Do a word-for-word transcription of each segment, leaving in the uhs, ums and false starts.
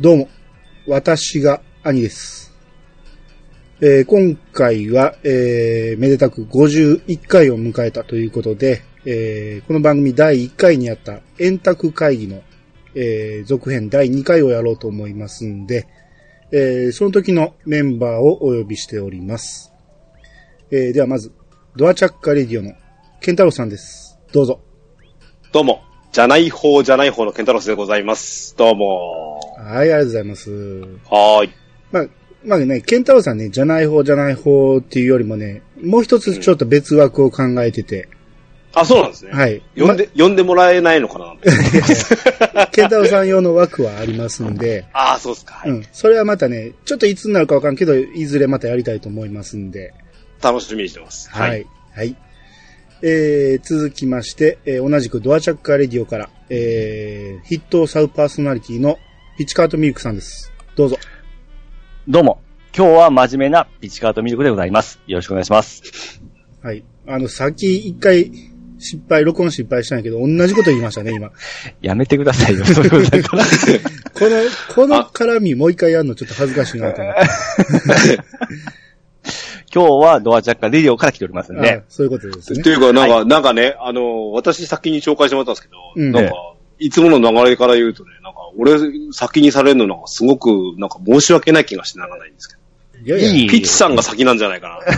どうも、私が兄です。えー、今回は、えー、めでたくごじゅういっかいを迎えたということで、えー、この番組だいいっかいにあった円卓会議の、えー、続編だいにかいをやろうと思いますんで、えー、その時のメンバーをお呼びしております。えー、ではまず、ドアチャッカレディオのケンタロウさんです。どうぞ。どうも。じゃない方じゃない方のケンタロスでございます。どうも。はい、ありがとうございます。はーい。まあ、まあね、ケンタロスさんね、じゃない方じゃない方っていうよりもね、もう一つちょっと別枠を考えてて。うん、あ、そうなんですね。はい。呼んで、ま、呼んでもらえないのかなってケンタロスさん用の枠はありますんで。ああ、そうですか、はい。うん。それはまたね、ちょっといつになるかわかんけど、いずれまたやりたいと思いますんで。楽しみにしてます。はい。はい。はいえー、続きまして、えー、同じくドアチャッカーレディオから、えー、筆頭サウパーソナリティのピチカートミルクさんです。どうぞ。どうも。今日は真面目なピチカートミルクでございます。よろしくお願いします。はい。あの、さっき一回失敗、録音失敗したんやけど、同じこと言いましたね、今。やめてくださいよ、そういうことだから。この、この絡みもう一回やるのちょっと恥ずかしいなと思って。今日はドアジャッカレディオから来ておりますんで。そういうことですね。というか、なんか、はい、なんかね、あの、私先に紹介してもらったんですけど、うん、なんか、いつもの流れから言うとね、なんか、俺先にされるのなんかすごく、なんか申し訳ない気がしてならないんですけど。いやいや、ピッチさんが先なんじゃないかな。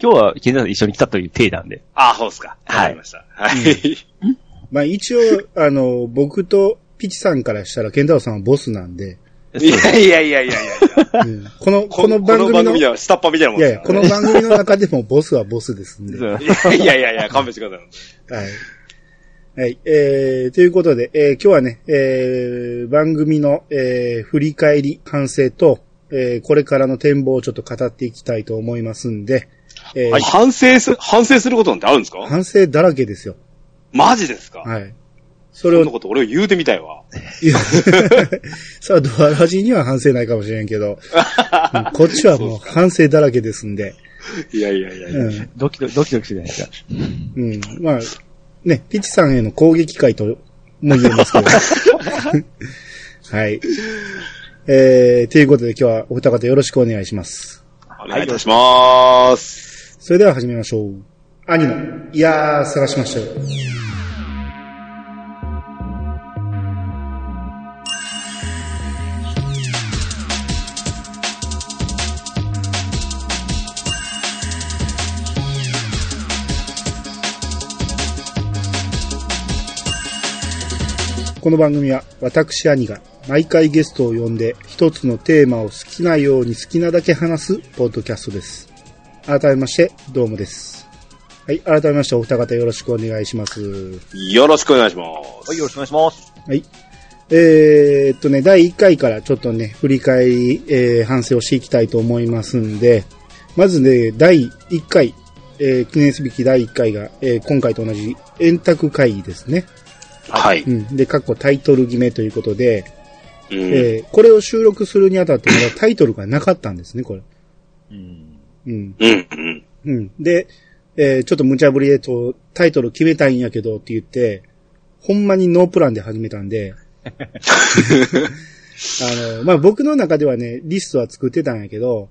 今日は、ケンタさん一緒に来たという体なんで。ああ、そうですか。はい。わかりました。はい。うん、まあ一応、あの、僕とピッチさんからしたら、ケンタロウさんはボスなんで、いやいやいやいやいやいや。この、この番組の。この番組は下っ端みたいなもんですからね。いやいや、この番組の中でもボスはボスですんで。いやいやいや、勘弁してください。はい。はい。えー、ということで、えー、今日はね、えー、番組の、えー、振り返り、反省と、えー、これからの展望をちょっと語っていきたいと思いますんで。えーはい、反省す、反省することなんてあるんですか？反省だらけですよ。マジですか？はい。それを。そんなこと俺を言うてみたいわ。いや、さあ、ドアラジには反省ないかもしれんけど、こっちはもう反省だらけですんで。いやいやいやいや、うん、ドキドキ、ドキドキしてないですか。うん。まあ、ね、ピチさんへの攻撃回とも言えますけど。はい。えー、ということで今日はお二方よろしくお願いします。お願いいたします。それでは始めましょう。兄の、いやー、探しましたよ。この番組は私兄が毎回ゲストを呼んで一つのテーマを好きなように好きなだけ話すポッドキャストです。改めましてどうもです。はい、改めましてお二方よろしくお願いします。よろしくお願いします。はい、よろしくお願いします。はい。えー、っとね、だいいっかいからちょっとね、振り返り、えー、反省をしていきたいと思いますんで、まずね、だいいっかい、えー、記念すべきだいいっかいが、えー、今回と同じ円卓会議ですね。はい。うん、で、かっこタイトル決めということで、うんえー、これを収録するにあたって、タイトルがなかったんですね、これ。うん。うん。うん。うん、で、えー、ちょっと無茶ぶりでと、タイトル決めたいんやけどって言って、ほんまにノープランで始めたんで、あの、まあ、僕の中ではね、リストは作ってたんやけど、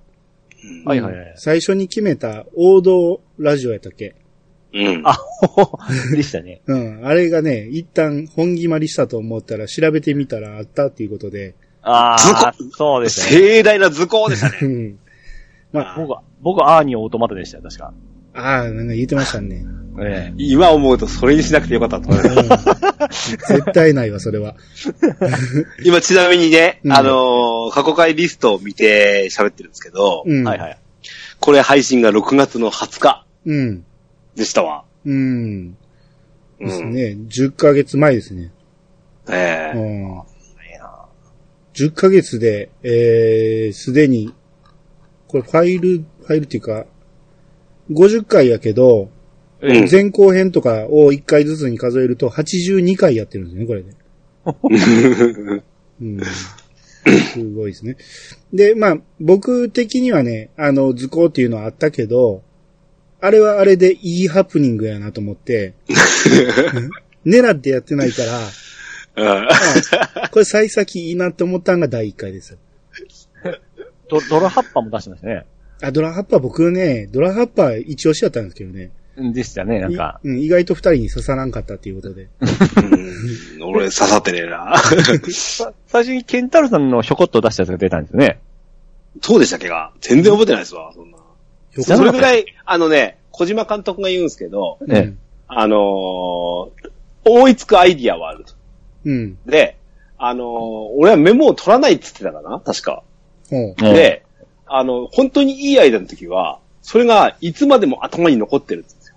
はいはいはい。最初に決めた王道ラジオやったっけ？うん。あ、でしたね。うん。あれがね、一旦本決まりしたと思ったら、調べてみたらあったっていうことで。ああ、そうですね。盛大な図工でしたね。うん。まあ、僕は、僕はアーニーオートマタでしたよ、確か。ああ、なんか言ってましたね。ええ。今思うと、それにしなくてよかったと思います。絶対ないわ、それは。今、ちなみにね、うん、あのー、過去回リストを見て喋ってるんですけど、うん、はいはい。これ配信がろくがつのはつか。うん。でしたわ。うん。ですね。うん、じゅっかげつまえですね。ええー。うん。じゅっかげつで、えー、すでに、これファイル、ファイルっていうか、ごじゅっかいやけど、うん、前後編とかをいっかいずつに数えるとはちじゅうにかいやってるんですね、これで。うん、すごいですね。で、まあ、僕的にはね、あの、図工っていうのはあったけど、あれはあれでいいハプニングやなと思って、狙ってやってないから、うん、これ幸先いいなって思ったのがだいいっかいです。ド, ドラハッパも出してましたね。あ、ドラハッパ僕ね、ドラハッパ一押しだったんですけどね。でしたね、なんか。うん、意外と二人に刺さらんかったっていうことで。うん、俺刺さってねえな。最初にケンタロウさんのひょこっと出したやつが出たんですよね。そうでしたっけが全然覚えてないですわ、そんな。それぐらい、あのね、小島監督が言うんですけど、ね、あのー、思いつくアイディアはあると。うん。で、あのー、俺はメモを取らないって言ってたかな確か。うん、で、あの、本当にいいアイデアの時は、それがいつまでも頭に残ってるんですよ。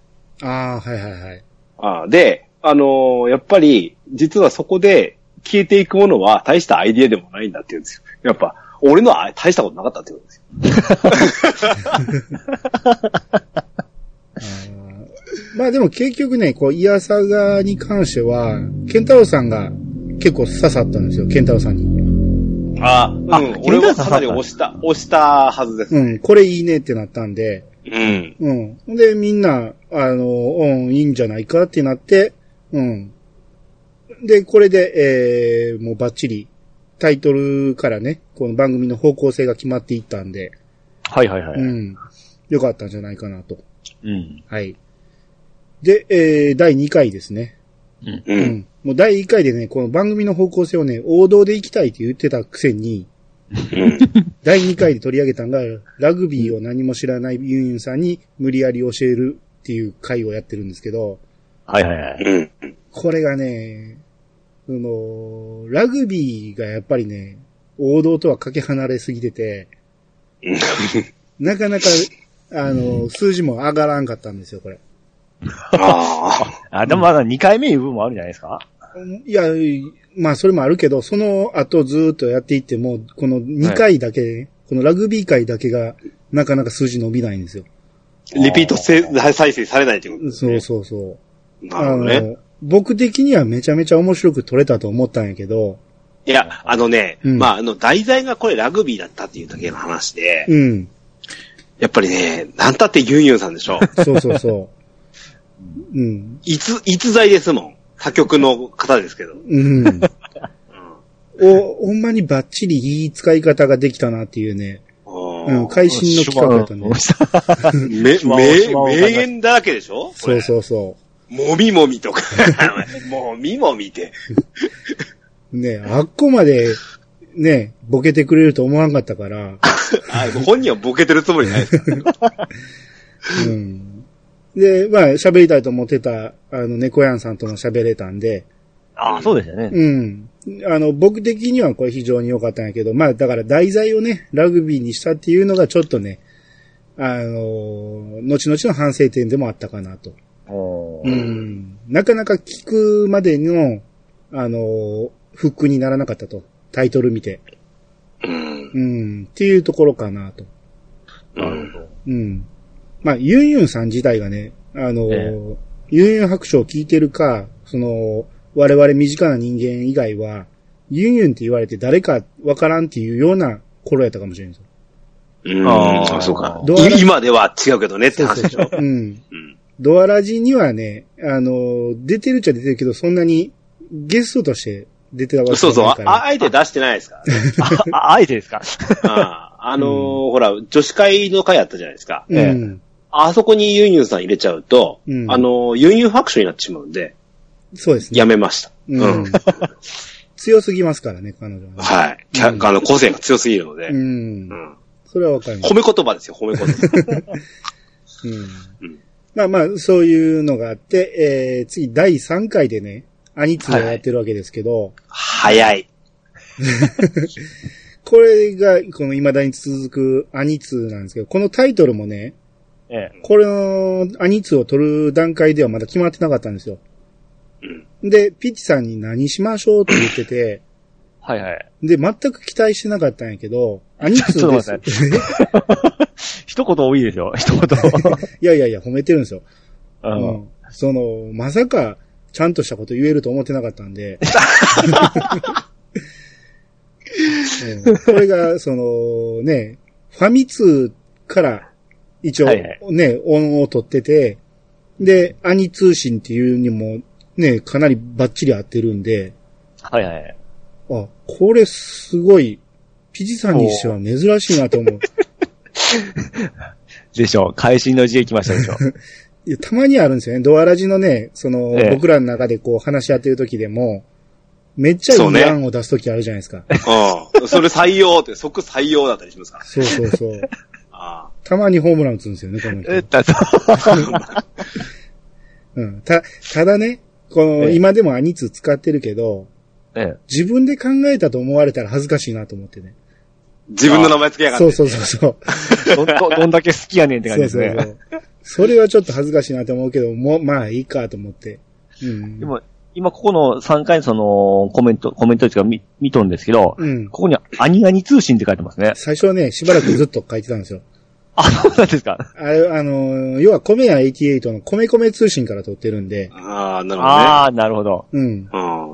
ああ、はいはいはい。あで、あのー、やっぱり、実はそこで消えていくものは大したアイデアでもないんだって言うんですよ。やっぱ、俺のは大したことなかったって言うんですよ。あまあでも結局ね、こう、イヤサガに関しては、ケンタロウさんが結構刺さったんですよ、ケンタロウさんに。あ、うん、あ、俺はかなり押した、押したはずです。うん、これいいねってなったんで。うん。うん。で、みんな、あの、うん、いいんじゃないかってなって、うん。で、これで、えー、もうバッチリ、タイトルからね、この番組の方向性が決まっていったんで。はいはいはい。うん。よかったんじゃないかなと。うん。はい。で、えー、だいにかいですね。うん。うんもうだいいっかいでね、この番組の方向性をね、王道で行きたいって言ってたくせに、だいにかいで取り上げたのが、ラグビーを何も知らないユンユンさんに無理やり教えるっていう回をやってるんですけど、はいはいはい。これがね、その、ラグビーがやっぱりね、王道とはかけ離れすぎてて、なかなか、あの、数字も上がらんかったんですよ、これ。ああ。でもまだにかいめ言う部分もあるんじゃないですか？いや、まあそれもあるけど、その後ずーっとやっていっても、このにかいだけ、はい、このラグビー回だけが、なかなか数字伸びないんですよ。リピート再生されないってことですね。そうそうそう。なるほどね。あの、僕的にはめちゃめちゃ面白く撮れたと思ったんやけど。いや、あのね、うん、まああの題材がこれラグビーだったっていうだけの話で、うん、やっぱりね、なんたってユンユンさんでしょ。そうそうそう。うん、いつ、逸材ですもん。他局の方ですけど。うん。うん、お、ほんまにバッチリいい使い方ができたなっていうね。うん、会心の企画だったね。め、め、名言だらけでしょ？そうそうそう。もみもみとか。もみもみて。ね、あっこまで、ね、ボケてくれると思わんかったから。あ、本人はボケてるつもりないですから。うんで、まあ、喋りたいと思ってた、あの、猫やんさんとも喋れたんで。ああ、そうですよね。うん。あの、僕的にはこれ非常に良かったんやけど、まあ、だから題材をね、ラグビーにしたっていうのがちょっとね、あのー、後々の反省点でもあったかなと。おー。うん。なかなか聞くまでの、あのー、フックにならなかったと。タイトル見て。うん。うん。っていうところかなと。なるほど。うん。まあ、ユンユンさん自体がね、あの、えー、ユンユン白書を聞いてるか、その、我々身近な人間以外は、ユンユンって言われて誰かわからんっていうような頃やったかもしれないんですよ。うん、ああ、そうか。今では違うけどねって話でしょ。そうそうそううん。ドアラジにはね、あの、出てるっちゃ出てるけど、そんなにゲストとして出てたわけじゃないから。そうそう、あ、あえて出してないですから、ね。あ、あえてですかあ、あのーうん、ほら、女子会の会あったじゃないですか。うん。えーあそこにユンユンさん入れちゃうと、うん、あの、ユンユン白書になってしまうんで。そうですね。やめました。うん。強すぎますからね、彼女は。はい。うん、あの、個性が強すぎるので。うん。うん、それはわかります。褒め言葉ですよ、褒め言葉。うんうん、まあまあ、そういうのがあって、えー、次、だいさんかいでね、アニツをやってるわけですけど。早い。これが、この未だに続くアニツなんですけど、このタイトルもね、ええ、これのアニツを取る段階ではまだ決まってなかったんですよ。うん、で、ピッチさんに何しましょうって言ってて、はいはい。で、全く期待してなかったんやけど、アニツです。一言多いでしょ、一言。いやいやいや、褒めてるんですよ。あの、うん、その、まさか、ちゃんとしたこと言えると思ってなかったんで。うん、これが、その、ね、ファミ通から、一応、ね、はいはい、音を取ってて、で、アニ通信っていうにも、ね、かなりバッチリ合ってるんで、はいはい。あ、これすごい、ピチさんにしては珍しいなと思う。でしょ、会心の字で来ましたでしょ。いや、たまにあるんですよね。ドアラジのね、その、ええ、僕らの中でこう話し合ってる時でも、めっちゃいい案を出す時あるじゃないですか。そうね、うん。それ採用って、即採用だったりしますから。そうそうそう。あ、たまにホームラン打つんですよね、この人。えっと、うん、た、ただね、この、ええ、今でもアニツ使ってるけど、ええ、自分で考えたと思われたら恥ずかしいなと思ってね。自分の名前つけやがって、ね。そうそうそうそう。ど, ど, どんだけ好きやねんって感じですね。そうそうそう。それはちょっと恥ずかしいなと思うけど、もう、まあいいかと思って。うん、でも、今ここのさんかいのその、コメント、コメントというか見、見とるんですけど、うん、ここにアニアニ通信って書いてますね。最初はね、しばらくずっと書いてたんですよ。あ、そうなんですか。あれ、あの、要は米屋はちじゅうはちの米米通信から撮ってるんで。ああ、なるほど、ね。ああ、なるほど。うん。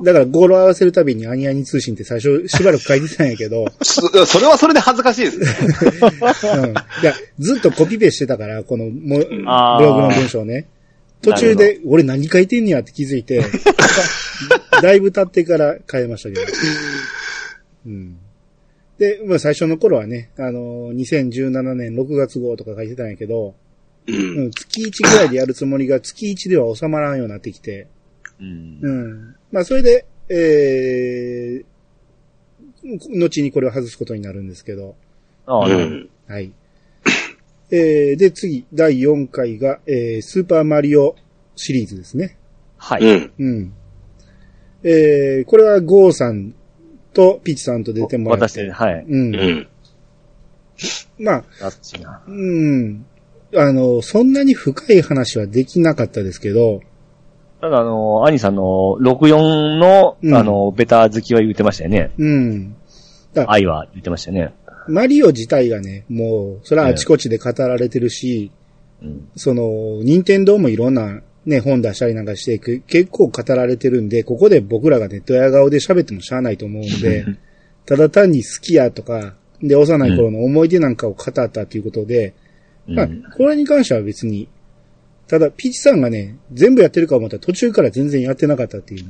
だから語呂合わせるたびにアニアニ通信って最初しばらく書いてたんやけど。そ, それはそれで恥ずかしいですね。うん。ずっとコピペしてたから、このもブログの文章ね。途中で俺何書いてんねやって気づいて、だいぶ経ってから変えましたけど。うん。で、まあ、最初の頃はね、あのー、にせんじゅうななねんろくがつごうとか書いてたんやけど、うんうん、月いちぐらいでやるつもりが月いちでは収まらんようになってきて、うんうん、まあそれで、えー、後にこれを外すことになるんですけど、あ、うん、はい、えー。で、次、だいよんかいが、えー、スーパーマリオシリーズですね。はい。うん。えー、これはゴーさん、と、ピチさんと出てもらって。私で、はい。うん。うん、まあ、あ、うん。あの、そんなに深い話はできなかったですけど。ただ、あの、兄さんのろくじゅうよんの、うん、あの、ベタ好きは言ってましたよね。うん。愛は言ってましたよね。マリオ自体がね、もう、それはあちこちで語られてるし、うん、その、任天堂もいろんな、ね、本出したりなんかして、結構語られてるんで、ここで僕らがね、ドヤ顔で喋ってもしゃあないと思うんで、ただ単に好きやとか、で、幼い頃の思い出なんかを語ったということで、うん、まあ、これに関しては別に、ただ、ピチさんがね、全部やってるか思ったら途中から全然やってなかったっていう。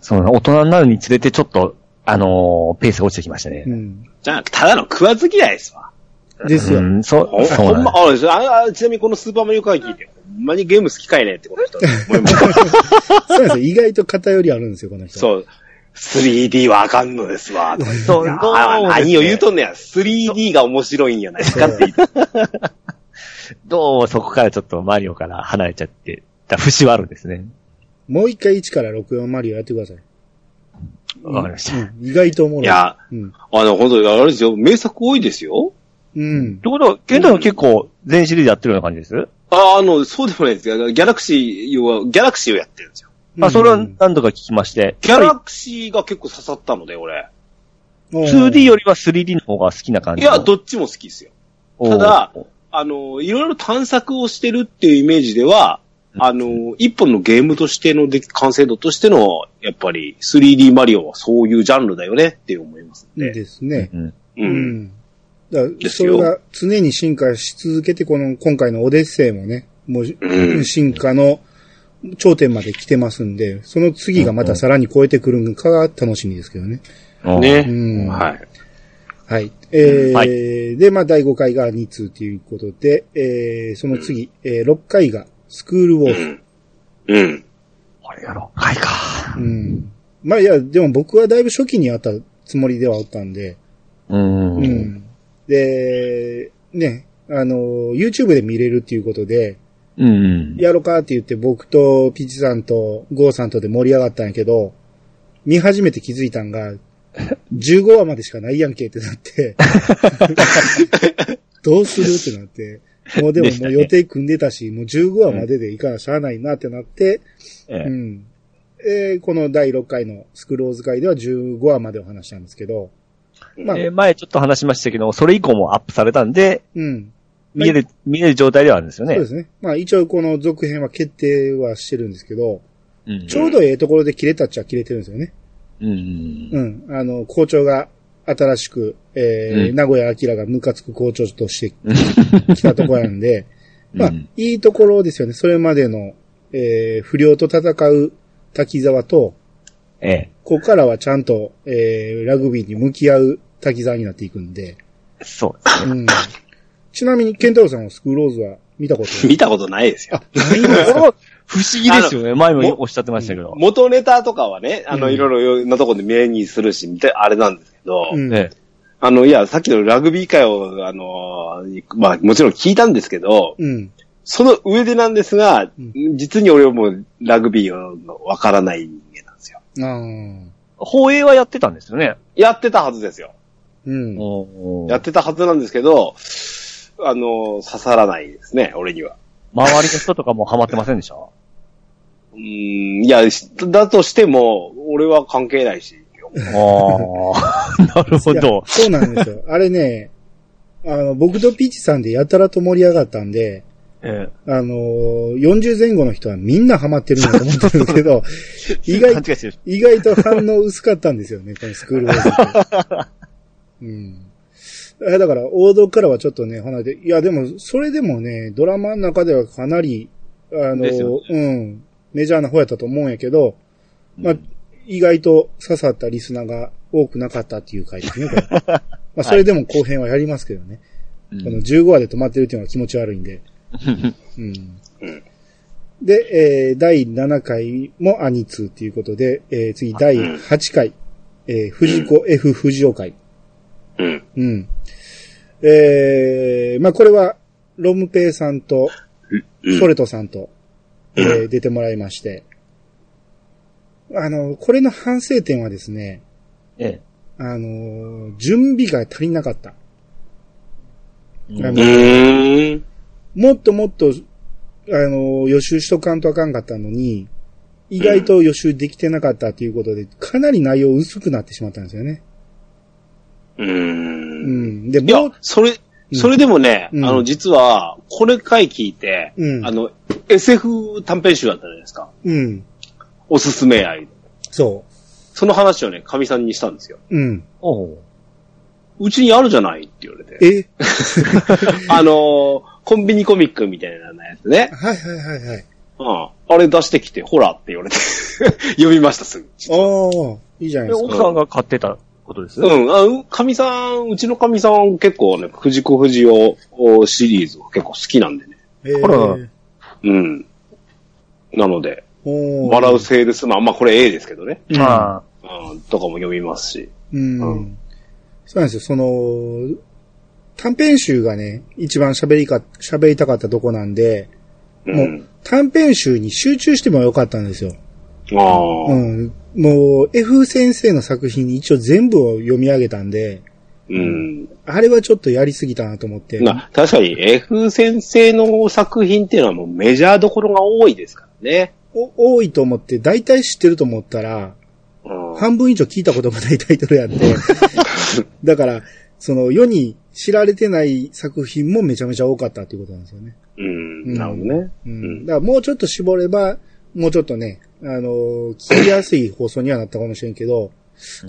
そうな、大人になるにつれてちょっと、あのー、ペースが落ちてきましたね。うん。じゃあ、ただの食わず嫌いですわ。ですよ。うん、そ, そうなんほんま、ああ、ちなみにこのスーパーマリオ会議って、ほんまにゲーム好きかいねってこの人そうですよ。意外と偏りあるんですよ、この人。そう。スリーディー はあかんのですわ。そう、何を言うとんねや。スリーディー が面白いんやないですかって言って。どう、そこからちょっとマリオから離れちゃって、だ節はあるんですね。もう一回いちからろくじゅうよんマリオやってください。わかりました。うん、意外とおもろい。いや、うん、あの、ほんとにあれですよ。名作多いですよ。うん。ってことは、現代は結構全シリーズやってるような感じです？ああ、あの、そうでもないですよ。ギャラクシーは、ギャラクシーをやってるんですよ。あ、それは何度か聞きまして。ギャラクシーが結構刺さったので、俺。ツーディー よりは スリーディー の方が好きな感じ。いや、どっちも好きですよ。ただ、あの、いろいろ探索をしてるっていうイメージでは、あの、一本のゲームとしての完成度としての、やっぱり スリーディー マリオはそういうジャンルだよねって思いますね。ですね。うん。うん、だそれが常に進化し続けて、この今回のオデッセイもね、もう進化の頂点まで来てますんで、その次がまたさらに超えてくるのかが楽しみですけどね。ね、うん。はい。はい。えーはい、で、まあ、だいごかいがに通ということで、えー、その次、うん、えー、ろっかいがスクールウォーズ。うん。うん、これがろっかいか。うん。まあ、いや、でも僕はだいぶ初期にあったつもりではあったんで、うん。うんで、ね、あの、YouTube で見れるっていうことで、うん、やろかって言って僕とピチさんとゴーさんとで盛り上がったんやけど、見始めて気づいたんが、じゅうごわまでしかないやんけってなって、どうするってなって、もうでももう予定組んでたし、もうじゅうごわまででいかなしゃあないなってなって、うん、えー、このだいろっかいのスクローズ会ではじゅうごわまでを話したんですけど、まあ、えー、前ちょっと話しましたけど、それ以降もアップされたんで、うん、見える、見える状態ではあるんですよね。そうですね。まあ一応この続編は決定はしてるんですけど、うん、ちょうどええところで切れたっちゃ切れてるんですよね。うん。うん。あの、校長が新しく、えーうん、名古屋明がムカつく校長として来たところなんで、まあいいところですよね。それまでの、えー、不良と戦う滝沢と、ええ。ここからはちゃんと、えー、ラグビーに向き合う滝沢になっていくんで。そうですね。うん、ちなみに、ケンタロウさんのスクールオーズは見たことない見たことないですよ。あ、ないんですか不思議ですよね。前もおっしゃってましたけど。元ネタとかはね、あの、いろいろなところで目にするし、みたいあれなんですけど、うんええ、あの、いや、さっきのラグビー界を、あの、まあ、もちろん聞いたんですけど、うん、その上でなんですが、実に俺はもうラグビーをわからない人間なんですよ。うん、放映はやってたんですよね。やってたはずですよ。うん、やってたはずなんですけど、あの、刺さらないですね、俺には。周りの人とかもハマってませんでしたうーん、いや、だとしても、俺は関係ないし。ああ、なるほど。そうなんですよ。あれね、あの、僕とピーチさんでやたらと盛り上がったんで、ええ、あの、よんじゅうぜんごの人はみんなハマってるんだと思ったんですけど、意外、意外と反応薄かったんですよね、このスクールウェイズ、うんだから、王道からはちょっとね、離れて、いや、でも、それでもね、ドラマの中ではかなり、あの、ね、うん、メジャーな方やったと思うんやけど、まあ、うん、意外と刺さったリスナーが多くなかったっていう回ですね、これ。まあ、それでも後編はやりますけどね。はい、このじゅうごわで止まってるっていうのは気持ち悪いんで。うん、で、えー、だいななかいもアニツーということで、えー、次、だいはちかい、えー、藤子 F 不二雄会。うん。うん。えー、まあ、これは、ロムペイさんと、ソレトさんと、えー、出てもらいまして。あの、これの反省点はですね、ええ、あの、準備が足りなかった。うん、もっともっと、あの、予習しとかんとあかんかったのに、意外と予習できてなかったということで、かなり内容薄くなってしまったんですよね。うーんうん、でもいや、それ、それでもね、うん、あの、実は、これ回聞いて、うん、あの、エスエフ 短編集だったじゃないですか。うん。おすすめ愛。そう。その話をね、神さんにしたんですよ。うん。おう。うちにあるじゃないって言われて。えあの、コンビニコミックみたいなやつね。はいはいはいはい。うん。あれ出してきて、ほらって言われて。読みました、すぐ。おー。いいじゃないですか。奥さんが買ってた。ことですね、うん。あ、神さん、うちの神さん結構ね、藤子不二雄シリーズは結構好きなんでね。えー、これうん。なので、笑うセールスマン、まあこれ A ですけどね。まあ、うん、とかも読みますし。うん。うん、そうなんですよ。その、短編集がね、一番喋りか、喋りたかったとこなんで、うん、もう短編集に集中してもよかったんですよ。あうん、もう F 先生の作品に一応全部を読み上げたんで、うん、あれはちょっとやりすぎたなと思って。まあ、確かに F 先生の作品っていうのはもうメジャーどころが多いですからね。お多いと思って、大体知ってると思ったら、うん、半分以上聞いたこともないタイトルやって、だからその世に知られてない作品もめちゃめちゃ多かったっていうことなんですよね。うん、なるほどね。うん、だからもうちょっと絞れば。もうちょっとね、あのー、聞きやすい放送にはなったかもしれんけど、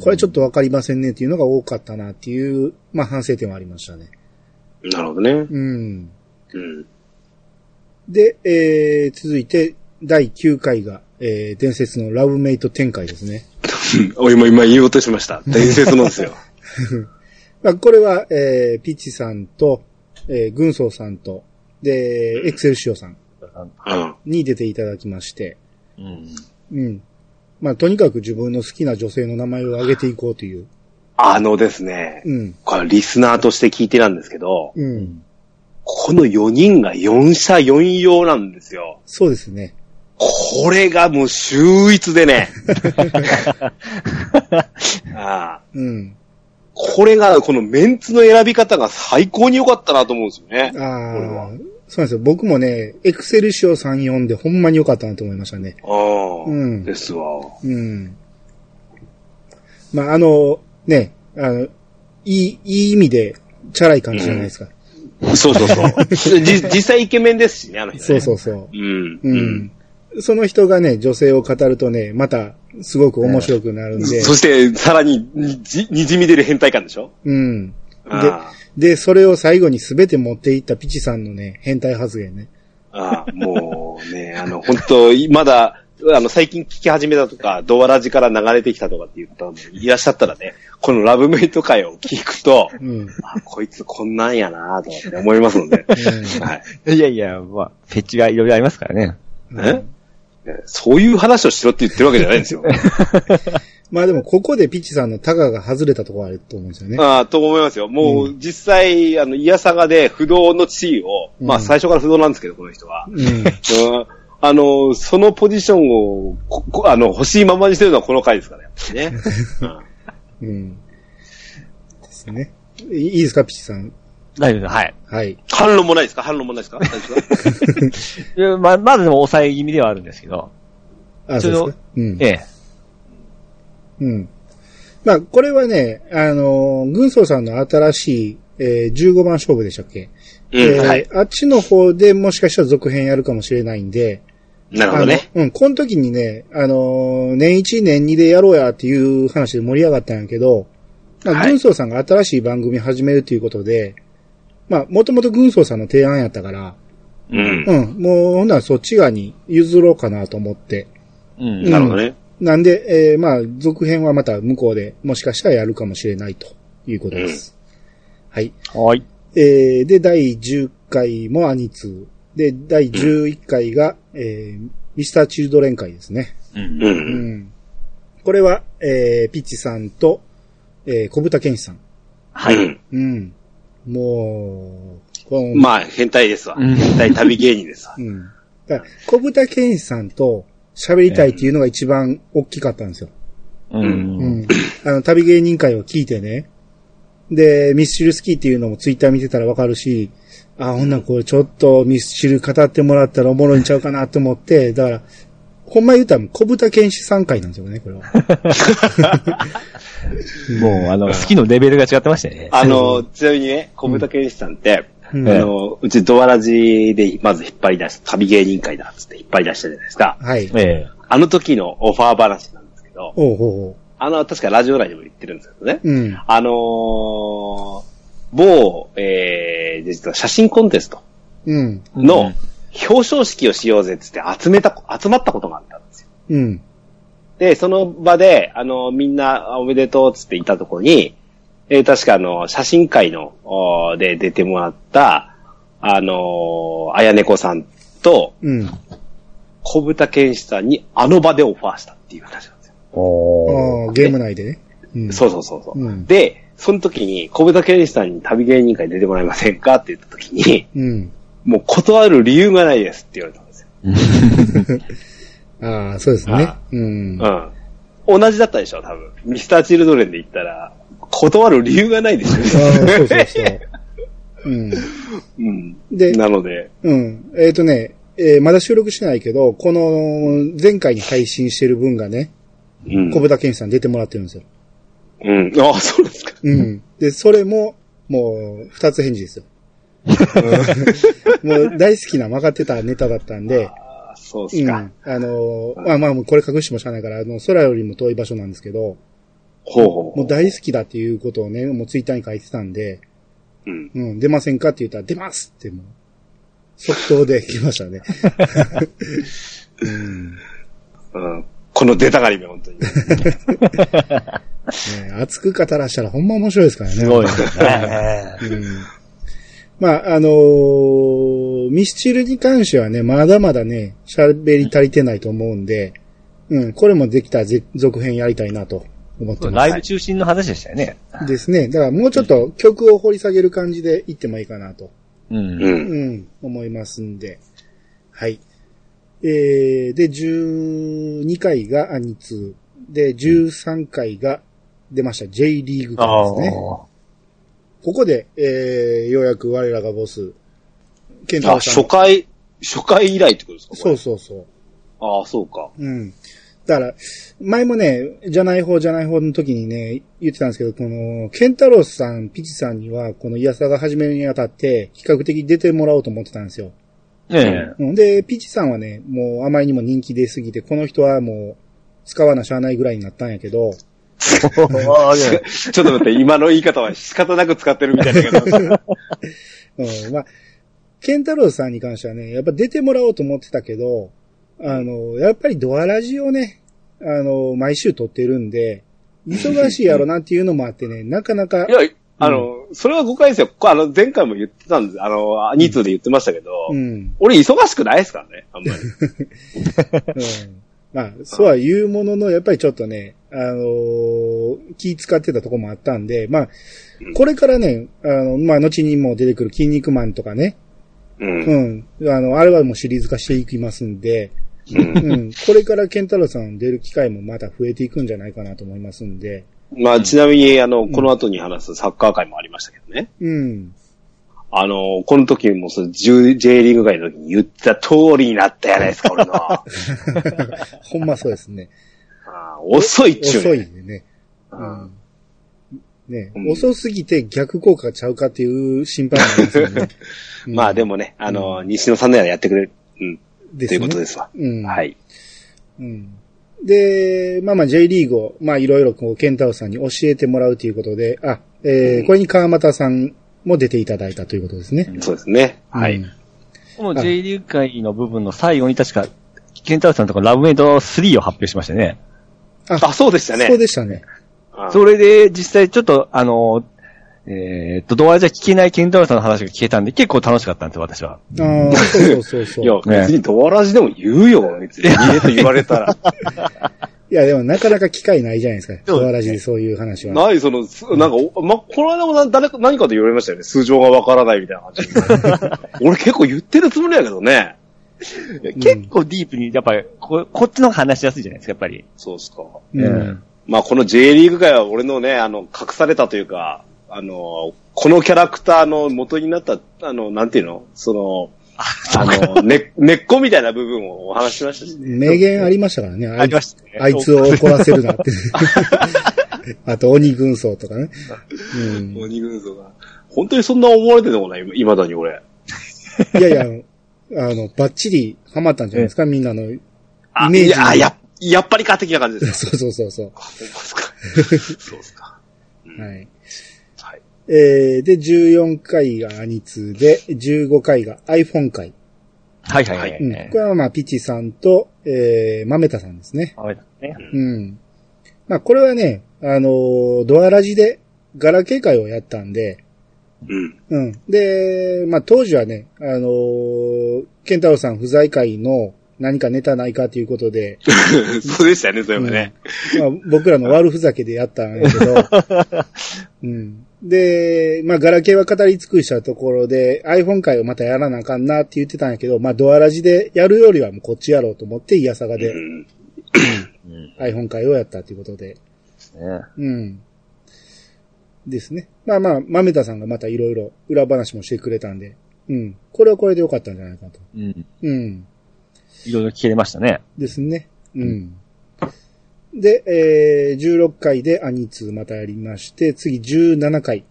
これちょっとわかりませんねっていうのが多かったなっていう、まあ反省点はありましたね。なるほどね。うん。うん、で、えー、続いて、だいきゅうかいが、えー、伝説のラブメイトじゅっかいですね。お今、今言おうとしました。伝説なんですよ。まあこれは、えー、ピッチさんと、えー、軍曹さんと、で、エクセルシオさん。に出ていただきまして、うん、うん、まあとにかく自分の好きな女性の名前を挙げていこうという。あのですね、うん、これリスナーとして聞いてなんですけど、うん、このよにんがよん者よん様なんですよ。そうですね。これがもう秀逸でね。ああ、うん。これがこのメンツの選び方が最高に良かったなと思うんですよね。ああ。これはそうなんですよ。僕もね、エクセルシオさん読んでほんまに良かったなと思いましたね。ああ、うん。ですわ。うん。まあ、あの、ね、あの、いい、いい意味で、チャラい感じじゃないですか。うん、そうそうそう。じ、実際イケメンですしね、あの人、ね。そうそうそう。うん。うん。その人がね、女性を語るとね、また、すごく面白くなるんで。うん、そして、さらに、にじ、にじみ出る変態感でしょ？うん。で、で、それを最後に全て持っていったピチさんのね、変態発言ね。ああ、もうね、あの、本当まだ、あの、最近聞き始めたとか、ドアラジから流れてきたとかって言ったのいらっしゃったらね、このラブメイト会を聞くと、うん、あ、こいつこんなんやなぁとかって思いますので、うんはい。いやいや、まあ、フェチがいろいろありますからね。え、うん、そういう話をしろって言ってるわけじゃないんですよ。まあでも、ここでピッチさんのタガが外れたところあると思うんですよね。ああ、と思いますよ。もう、実際、あの、イヤサガで不動の地位を、うん、まあ最初から不動なんですけど、この人は。うんうんあの、そのポジションを、あの、欲しいままにしてるのはこの回ですからね。ね、うん。うん。ですね。いいですか、ピチさん。大丈夫です。はい。はい。反論もないですか反論もないですか大丈夫ですかいや、ま、まだでも抑え気味ではあるんですけど。あ、そうですか。うん。ええ。うん。まあ、これはね、あの、軍曹さんの新しい、えー、じゅうごばん勝負でしたっけ、うんえーはい、あっちの方でもしかしたら続編やるかもしれないんで。なるほどね。うん、この時にね、あのー、年いち、年にでやろうやっていう話で盛り上がったんやけど、まあ、軍曹さんが新しい番組始めるということで、はい、まあ、もともと軍曹さんの提案やったから、うん。うん、もう、ほんならそっち側に譲ろうかなと思って。うん、なるほどね。なんで、えー、まあ、続編はまた向こうでもしかしたらやるかもしれないということです。うん、はい。はい。えー、で、だいじゅっかいもアニツー。で、だいじゅういっかいが、うん、えー、ミスターチルドレン会ですね。うん。うん、これは、えー、ピッチさんと、えー、小豚健司さん。はい。うん。もう、このまあ、変態ですわ。うん、変態旅芸人ですわ。うん。だから小豚健司さんと喋りたいっていうのが一番大きかったんですよ。うん。うん、あの、旅芸人会を聞いてね。で、ミスチル好きっていうのもツイッター見てたらわかるし、あ、ほんなんこれちょっとミスチル語ってもらったらおもろいんちゃうかなと思って、だから、ほんま言うたら小豚剣士さんかいなんですよね、これは。もう、あの、好きのレベルが違ってましたよね。あの、ちなみにね、小豚剣士さんって、うん、あの、うちドアラジでまず引っ張り出した、旅芸人会だっつって引っ張り出したじゃないですか。はい。えー、あの時のオファー話なんですけど、おうおうおうあの、確かラジオ内でも言ってるんですけどね。うん、あのー、某、えー、実は写真コンテストの表彰式をしようぜっつって集めた、集まったことがあったんですよ。うん、で、その場で、あのー、みんなおめでとうっつっていたところに、えー、確かあの、写真会の、で出てもらった、あのー、あやねこさんと、うん、小豚健司さんにあの場でオファーしたっていう話。おーゲーム内でね。うん、そうそうそうそう、うん。で、その時に、小豚健司さんに旅芸人会出てもらえませんかって言った時に、うん、もう断る理由がないですって言われたんですよ。ああ、そうですね、うん。うん。同じだったでしょ、多分。ミスターチルドレンで言ったら、断る理由がないでしょ。あそうそうそう。うん。うん。で、なので。うん。えっ、ー、とね、えー、まだ収録してないけど、この、前回に配信してる分がね、うん、小豚健司さん出てもらってるんですよ。うん。ああ、そうですか。うん。で、それも、もう、二つ返事ですよ。もう、大好きな曲がってたネタだったんで。ああ、そうですか。うん、あの、まあまあ、これ隠してもしゃあないから、あの、空よりも遠い場所なんですけど。ほうほうほう。もう大好きだっていうことをね、もうツイッターに書いてたんで。うん。うん、出ませんかって言ったら、出ますってもう、即答で来ましたね。うん。うんこの出たがりめ、本当に。ね、熱く語らしたらほんま面白いですからね。すごいですね。うん、まあ、あのー、ミスチルに関してはね、まだまだね、喋り足りてないと思うんで、うん、これもできたら続編やりたいなと思ってます。ライブ中心の話でしたよね。ですね。だからもうちょっと曲を掘り下げる感じでいってもいいかなと。うん。うん、思いますんで。はい。えー、で、じゅうにかいがアニツー。で、じゅうさんかいが出ました。J リーグ会ですね。ここで、えー、ようやく我らがボス、ケンタロウさん。あ、初回、初回以来ってことですか？そうそうそう。ああ、そうか。うん。だから、前もね、じゃない方じゃない方の時にね、言ってたんですけど、この、ケンタロウさん、ピチさんには、このイヤサガ始めるにあたって、比較的出てもらおうと思ってたんですよ。ええ、で、ピチさんはね、もうあまりにも人気出すぎて、この人はもう使わなしゃあないぐらいになったんやけど。ちょっと待って、今の言い方は仕方なく使ってるみたいな言い方、うん。まあ、ケンタロウさんに関してはね、やっぱ出てもらおうと思ってたけど、あの、やっぱりドアラジをね、あの、毎週撮ってるんで、忙しいやろなっていうのもあってね、なかなか。いや、あの、うん、それは誤解ですよ。あの、前回も言ってたんです。あの、に通で言ってましたけど、うん、俺忙しくないですからね、あんまり。うん、まあ、そうは言うものの、やっぱりちょっとね、あのー、気使ってたとこもあったんで、まあ、これからね、あの、まあ、後にも出てくる筋肉マンとかね、うん、うん。あの、あれはもうシリーズ化していきますんで、うん、これからケンタロウさん出る機会もまた増えていくんじゃないかなと思いますんで。まあ、ちなみに、あの、この後に話すサッカー界もありましたけどね。うん。あの、この時も、そう、J リーグ界の時に言った通りになったやないですか、俺の。ほんまそうですね。あ、遅いっちゅう、ね。遅いんでね。うんね、うん、遅すぎて逆効果ちゃうかっていう心配なんですよね。うん、まあでもね、あの、うん、西野さんならやってくれる、うん、ですね、ということですわ。うん、はい、うん。で、まあまあ J リーグを、まあいろいろこう、ケンタロウさんに教えてもらうということで、あ、えーうん、これに川又さんも出ていただいたということですね。うん、そうですね。はい。うん、この J リーグ会の部分の最後に確か、ケンタロウさんのところラブメイドスリーを発表しましたね。あ、あ、そうでしたね。そうでしたね。それで、実際ちょっと、あの、えー、っと、ドアじゃ聞けないケンタロウさんの話が聞けたんで、結構楽しかったんですよ、私は。ああ、そうそうそう。いや、別にドアラジでも言うよ、別に。言えと言われたら。いや、でもなかなか機会ないじゃないですか、ドアラジでそういう話は。ない、その、なんか、うん、ま、この間も誰か、何かと言われましたよね、数情がわからないみたいな感じ。俺結構言ってるつもりやけどね。結構ディープに、やっぱりこ、こっちの方が話しやすいじゃないですか、やっぱり。そうっすか。うん。うん、まあこの J リーグ界は俺のね、あの、隠されたというか、あの、このキャラクターの元になった、あの、なんていうの、その、あの、ね、根っこみたいな部分をお話しましたし、ね。名言ありましたからね。あ, ありました、ね。あいつを怒らせるなって。あと、鬼軍曹とかね。うん、鬼軍曹が。本当にそんな思われてるのかな、未だに俺。いやいや、あの、あのバッチリハマったんじゃないですか、みんなのイメージ。いや、やっやっぱりか的な感じです。そうそうそうそう。そうですか。うん、はい。はい。えー、で、じゅうよんかいがアニツで、じゅうごかいが iPhone 回。はいはいはい、うん。これはまあ、ピチさんと、えー、マメタさんですね。マメタね。うん。まあ、これはね、あのー、ドアラジで、ガラケー会をやったんで、うん。うん。で、まあ、当時はね、あのー、ケンタロウさん不在会の、何かネタないかということで。そうでしたね、それもね。うん、まあ、僕らの悪ふざけでやったんやけど。うん、で、まあ、ガラケーは語り尽くしたところで、iPhone 会をまたやらなあかんなって言ってたんやけど、まあ、ドアラジでやるよりはもうこっちやろうと思って、イヤサガで、うんうん、iPhone 会をやったということで。ですね。うん。ですね。まあまあ、マメタさんがまたいろいろ裏話もしてくれたんで、うん。これはこれでよかったんじゃないかと。うん。うん。いろいろ聞けれましたね。ですね。うん。で、えー、じゅうろっかいでアニツまたやりまして、次じゅうななかい、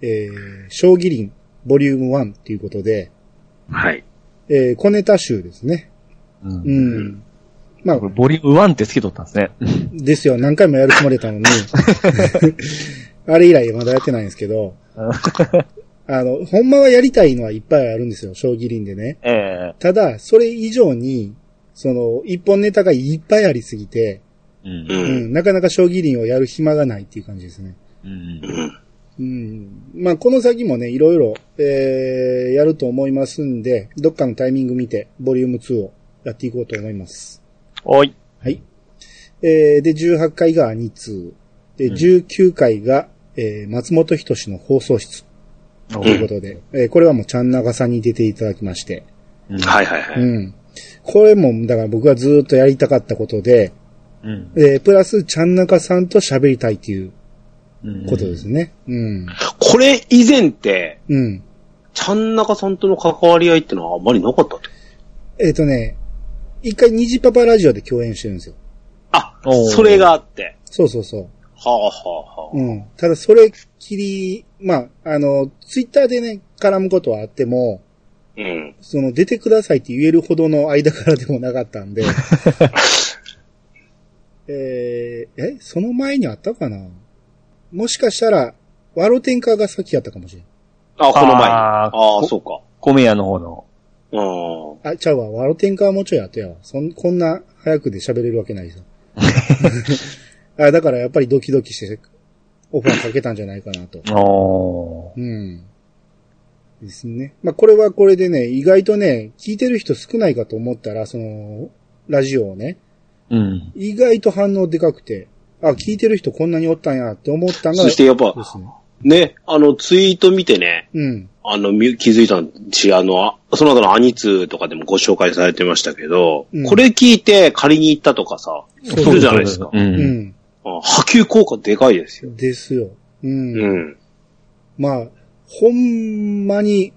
えー、将棋林ボリュームワンということで、はい。えー、小ネタ集ですね。うん。うん、まあ、ボリュームワンってつけとったんですね。ですよ、何回もやるつもりだったのに。あれ以来まだやってないんですけど、あの、ほんまはやりたいのはいっぱいあるんですよ、将棋林でね。えー、ただ、それ以上に、その、一本ネタがいっぱいありすぎて、うんうん、なかなか将棋林をやる暇がないっていう感じですね。うんうん、まあ、この先もね、いろいろ、えー、やると思いますんで、どっかのタイミング見て、ボリュームツーをやっていこうと思います。おい。はい。えー、で、じゅうはっかいがアニツー。で、じゅうきゅうかいが、うん、えー、松本人志の放送室。ということで、うん、えー、これはもうちゃんながさんに出ていただきまして。うん、はいはいはい。うん。これも、だから僕はずーっとやりたかったことで、うん、えー、プラスちゃんながさんと喋りたいっていうことですね。うん。うん、これ以前って、うん、ちゃんながさんとの関わり合いってのはあんまりなかったって。えっ、ー、とね、一回虹パパラジオで共演してるんですよ。あ、それがあって。そうそうそう。はあはあはあ。うん。ただそれっきり、まあ、あの、ツイッターでね、絡むことはあっても、うん。その、出てくださいって言えるほどの間からでもなかったんで。えー、え、その前にあったかな、もしかしたら、ワロテンカが先やったかもしれん。あ、この前。ああ、そうか。米屋の方の。ああ。ちゃうわ。ワロテンカはもうちょいやってやわ。そん、こんな早くで喋れるわけないぞ。あ、だからやっぱりドキドキしてオファーかけたんじゃないかなと。ああ。うん。ですね。まあ、これはこれでね、意外とね、聞いてる人少ないかと思ったら、その、ラジオをね。うん。意外と反応でかくて、あ、聞いてる人こんなにおったんやって思ったんが。そしてやっぱ、ね、ね、あの、ツイート見てね。うん。あの、気づいたんち、あの、その後のアニツーとかでもご紹介されてましたけど、うん、これ聞いて借りに行ったとかさ、するじゃないですか。うん。うん、あ、波及効果でかいですよ。ですよ。うん。うん、まあ、ほんまに、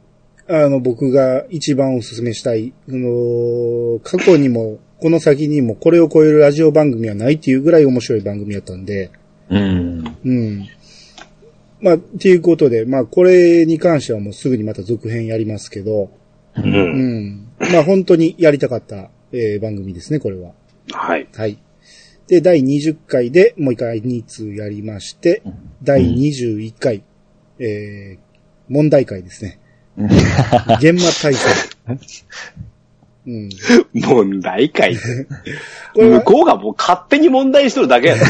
あの、僕が一番おすすめしたい、あの、過去にも、この先にも、これを超えるラジオ番組はないっていうぐらい面白い番組だったんで、うん。うん。まあ、っていうことで、まあ、これに関してはもうすぐにまた続編やりますけど、うん。うん、まあ、本当にやりたかった、えー、番組ですね、これは。はい。はい。で、だいにじゅっかいでもう一回に通やりまして、うん、だいにじゅういっかい、えー、問題会ですね。現場対策。うん、問題会これ向こうがもう勝手に問題しとるだけやな、う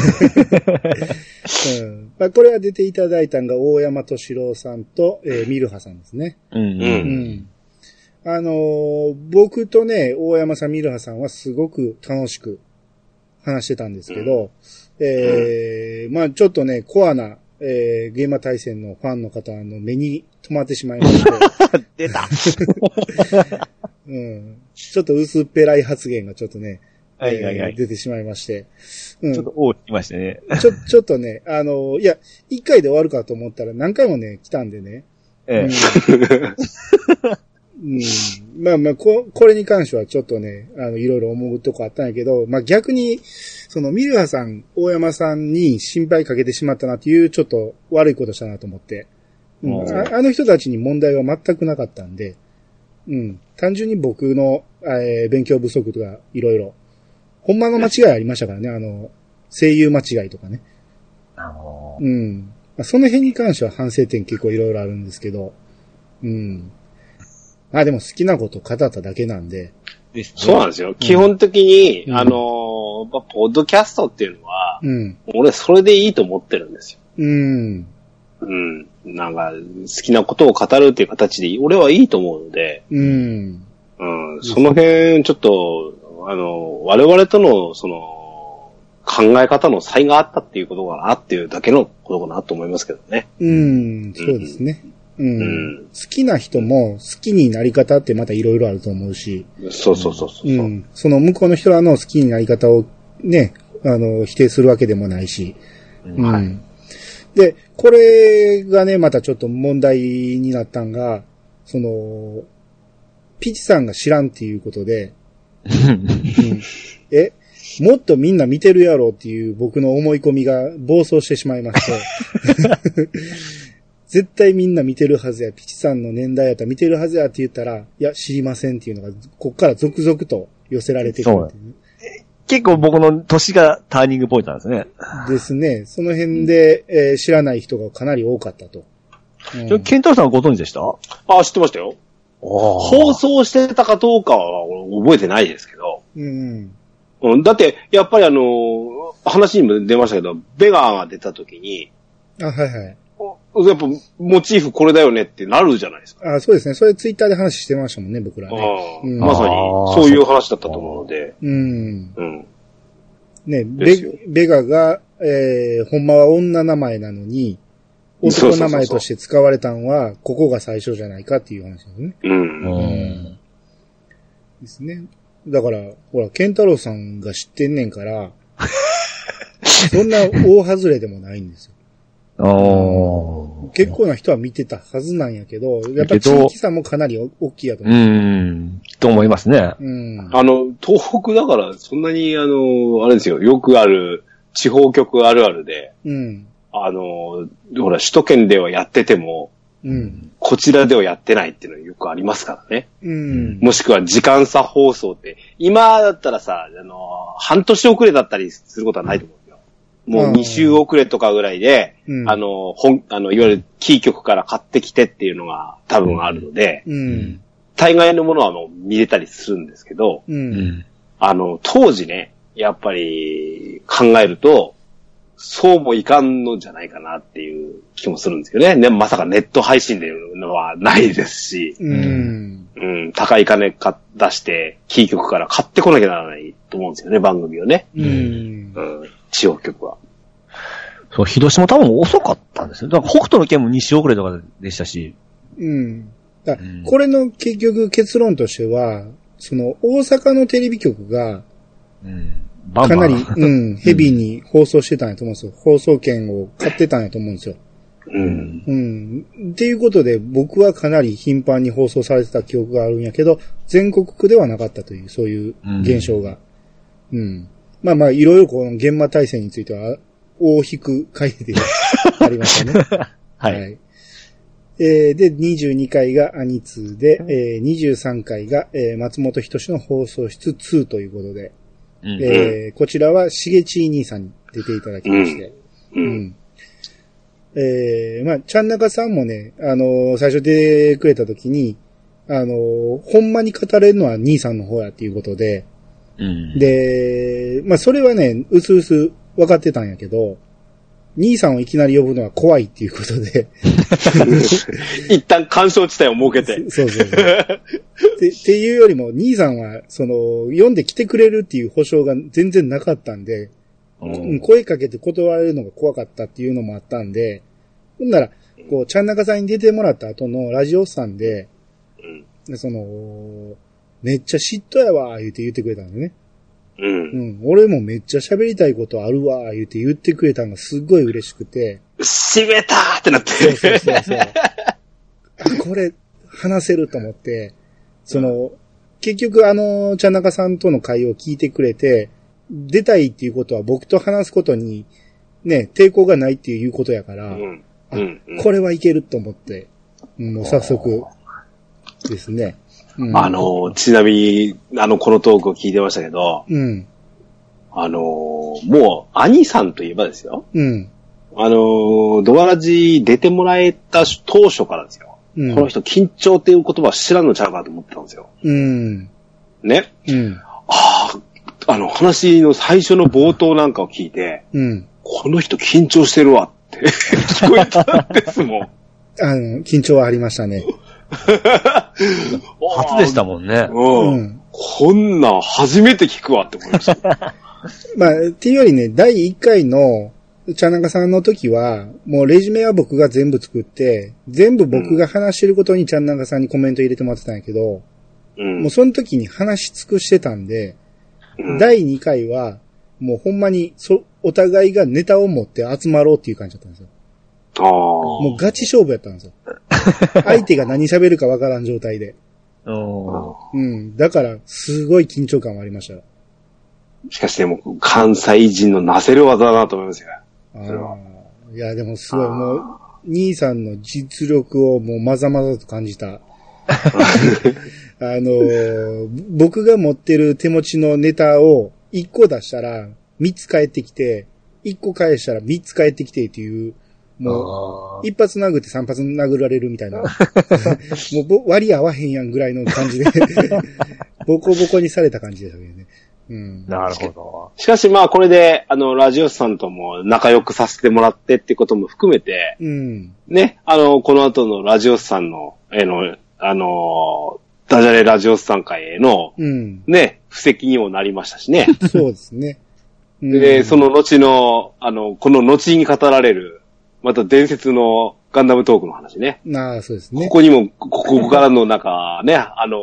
んまあ、これは出ていただいたのが大山敏郎さんと、えー、ミルハさんですね、うんうんうん、あのー、僕とね大山さんミルハさんはすごく楽しく話してたんですけど、うんえーうん、まあちょっとねコアな、えー、ゲーマー対戦のファンの方の目に止まってしまいまして出たうん、ちょっと薄っぺらい発言がちょっとね、はいはいはいえー、出てしまいまして、うん、ちょっと多いましてねちょ、ちょっとね、あのいや一回で終わるかと思ったら何回もね来たんでね、ええうんうん、まあまあ こ, これに関してはちょっとねあのいろいろ思うとこあったんやけど、まあ逆にそのミルハさん大山さんに心配かけてしまったなっていうちょっと悪いことしたなと思って、うん、あ, あの人たちに問題は全くなかったんで。うん。単純に僕の、えー、勉強不足とかいろいろ。ほんまの間違いありましたからね。あの、声優間違いとかね。あのー、うん。その辺に関しては反省点結構いろいろあるんですけど。うん。まあでも好きなこと語っただけなんで。そうなんですよ。うん、基本的に、うん、あのー、まあ、ポッドキャストっていうのは、うん、俺それでいいと思ってるんですよ。うん。うん。なんか、好きなことを語るっていう形で、俺はいいと思うので、うん。うん。その辺、ちょっと、あの、我々との、その、考え方の差異があったっていうことかなっていうだけのことかなと思いますけどね。うん、そうですね。うん。うん、好きな人も、好きになり方ってまたいろいろあると思うし。そうそうそうそう。うん。その向こうの人らの好きになり方をね、あの、否定するわけでもないし。うん。はいで、これがね、またちょっと問題になったんが、その、ピチさんが知らんっていうことで、うん、え、もっとみんな見てるやろっていう僕の思い込みが暴走してしまいまして、絶対みんな見てるはずや、ピチさんの年代やったら見てるはずやって言ったら、いや、知りませんっていうのが、こっから続々と寄せられてくるっていう。結構僕の年がターニングポイントなんですね。ですね。その辺で、うんえー、知らない人がかなり多かったと。うん、ケンタロウさんはご存知でした？あ、知ってましたよ。放送してたかどうかは覚えてないですけど。うんうん、だって、やっぱりあの、話にも出ましたけど、ベガーが出た時に。あ、はいはい。やっぱ、モチーフこれだよねってなるじゃないですか。あそうですね。それツイッターで話してましたもんね、僕らね。うん、まさに、そういう話だったと思うので。うん。うん。ね、ベ、ベガが、えー、ほんまは女名前なのに、男名前として使われたのは、ここが最初じゃないかっていう話ですね。うん。うん、ですね。だから、ほら、ケンタロウさんが知ってんねんから、そんな大外れでもないんですよ。結構な人は見てたはずなんやけど、やっぱり地域差もかなり大きいやと思う。うん、と思いますね。うん。あの、東北だからそんなに、あの、あれですよ、よくある地方局あるあるで、うん、あの、ほら、首都圏ではやってても、うん、こちらではやってないっていうのよくありますからね。うん、もしくは時間差放送って、今だったらさ、あの、半年遅れだったりすることはないと思う。うんもうに週遅れとかぐらいで、うん、あの、本、あの、いわゆるキー局から買ってきてっていうのが多分あるので、うん、大概のものはあの見れたりするんですけど、うん、あの当時ねやっぱり考えるとそうもいかんのじゃないかなっていう気もするんですけどね。ねまさかネット配信でいうのはないですし、うんうん、高い金か出してキー局から買ってこなきゃならないと思うんですよね番組をね、うんうん、地方局は。そう広島多分遅かったんですよ。だから北斗の拳も西遅れとかでしたし。うん。だこれの結局結論としては、その大阪のテレビ局がかなり、うん、バンバンうん、ヘビーに放送してたんやと思うんですよ。放送権を買ってたんやと思うんですよ。うん。うん。っていうことで僕はかなり頻繁に放送されてた記憶があるんやけど、全国区ではなかったというそういう現象が。うん。うん、まあまあいろいろこの現場体制については。大引く回でありましたね。はい、はいえー。で、にじゅうにかいがアニツーで、うんえー、にじゅうさんかいが、えー、松本人志の放送室ツーということで、うんうんえー、こちらはしげちい兄さんに出ていただきまして、うんうんえー、まあちゃんなかさんもね、あのー、最初出てくれた時に、あのー、ほんまに語れるのは兄さんの方やっていうことで、うん、で、まあそれはね、うすうす分かってたんやけど、兄さんをいきなり呼ぶのは怖いっていうことで一旦干渉地帯を設けてそうそうそうて。っていうよりも兄さんはその読んできてくれるっていう保証が全然なかったんで、うん、声かけて断られるのが怖かったっていうのもあったんで、ほんならこうちゃんなかさんに出てもらった後のラジオさんで、うん、そのめっちゃ嫉妬やわー言って言ってくれたんでね。うん、うん。俺もめっちゃ喋りたいことあるわ、言って言ってくれたのがすっごい嬉しくて。閉めたーってなって。そうそうそうそうあ、これ、話せると思って、その、うん、結局あの、ちゃんなかさんとの会を聞いてくれて、出たいっていうことは僕と話すことに、ね、抵抗がないっていうことやから、うんうんうん、あ、これはいけると思って、もう早速ですね。うん、あの、ちなみに、あの、このトークを聞いてましたけど、うん、あの、もう、兄さんといえばですよ。うん、あの、ドアラジ出てもらえた当初からですよ。うん、この人、緊張っていう言葉は知らんのちゃうかと思ってたんですよ。うん、ね、うん、ああ、あの、話の最初の冒頭なんかを聞いて、うん、この人緊張してるわって聞こえたんですもん。あの、緊張はありましたね。初でしたもんね、うんうん。こんなん初めて聞くわって思いました。まあ、っていうよりね、だいいっかいの、ちゃんなかさんの時は、もうレジュメは僕が全部作って、全部僕が話してることにちゃんなかさんにコメント入れてもらってたんやけど、うん、もうその時に話し尽くしてたんで、うん、だいにかいは、もうほんまにそ、お互いがネタを持って集まろうっていう感じだったんですよ。あもうガチ勝負やったんですよ。相手が何喋るかわからん状態で。うん。だから、すごい緊張感はありました。しかしでも、関西人のなせる技だなと思いますよ。あいや、でもすごい、もう、兄さんの実力をもうまざまざと感じた。あのー、僕が持ってる手持ちのネタをいっこ出したらみっつ返ってきて、いっこ返したらみっつ返ってきてっていう、もう、一発殴って三発殴られるみたいな。もう割り合わへんやんぐらいの感じで、ボコボコにされた感じでしたけどね。うん、なるほど。しかしまあこれで、あの、ラジオさんとも仲良くさせてもらってってことも含めて、うん、ね、あの、この後のラジオさんの、えの、あの、ダジャレラジオさん会への、うん、ね、布石にもなりましたしね。そうですね。うん、で、その後の、あの、この後に語られる、また伝説のガンダムトークの話ね。ああ、そうですね。ここにも、ここからの中ね、あの、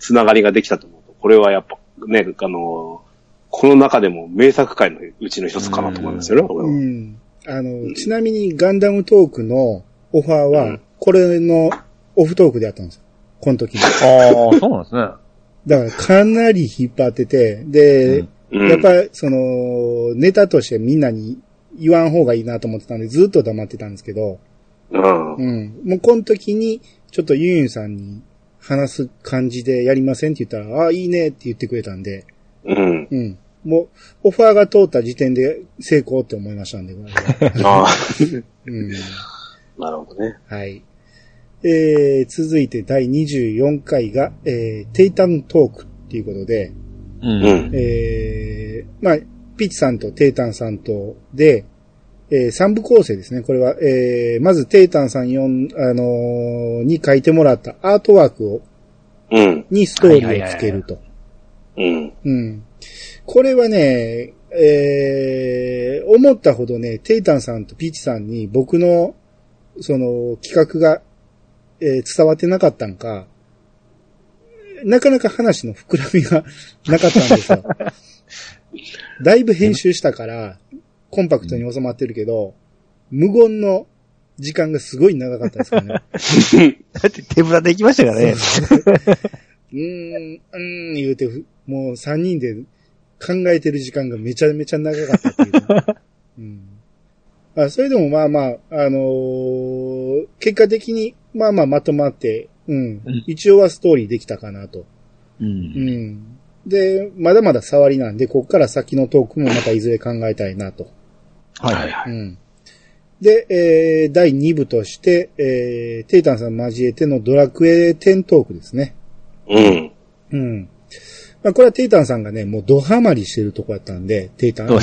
つながりができたと思うと、これはやっぱね、あの、この中でも名作界のうちの一つかなと思いますよね、これは。うん。あの、うん、ちなみにガンダムトークのオファーは、これのオフトークであったんですよ。この時に。ああ、そうなんですね。だからかなり引っ張ってて、で、うん、やっぱりその、ネタとしてみんなに、言わん方がいいなと思ってたんで、ずっと黙ってたんですけど。うん。うん。もうこの時に、ちょっとユンユンさんに話す感じでやりませんって言ったら、ああ、いいねって言ってくれたんで。うん。うん。もう、オファーが通った時点で成功って思いましたんで。ああ。うん。なるほどね。はい。えー、続いてだいにじゅうよんかいが、えー、テイタントークっていうことで、うんえー、まあ、ピッチさんとテイタンさんとで、えー、さん部構成ですね。これは、えー、まずテイタンさんよん、あのー、に書いてもらったアートワークを、うん、にストーリーをつけると。うん。うん。これはね、えー、思ったほどね、テイタンさんとピーチさんに僕の、その、企画が、えー、伝わってなかったんか、なかなか話の膨らみがなかったんですよ。だいぶ編集したから、コンパクトに収まってるけど、無言の時間がすごい長かったですからね。だって手ぶらで行きましたからね。うーん、うーん、言うて、もうさんにんで考えてる時間がめちゃめちゃ長かったっていう、うんあ。それでもまあまあ、あのー、結果的にまあまあまとまって、うん、うん、一応はストーリーできたかなと。うん。うん、で、まだまだ触りなんで、こっから先のトークもまたいずれ考えたいなと。はいはいはい。うんで、えー、だいに部として、えー、テイタンさん交えてのドラクエじゅうトークですね。うん。うん。まあ、これはテイタンさんがね、もうドハマりしてるとこやったんで、テイタンの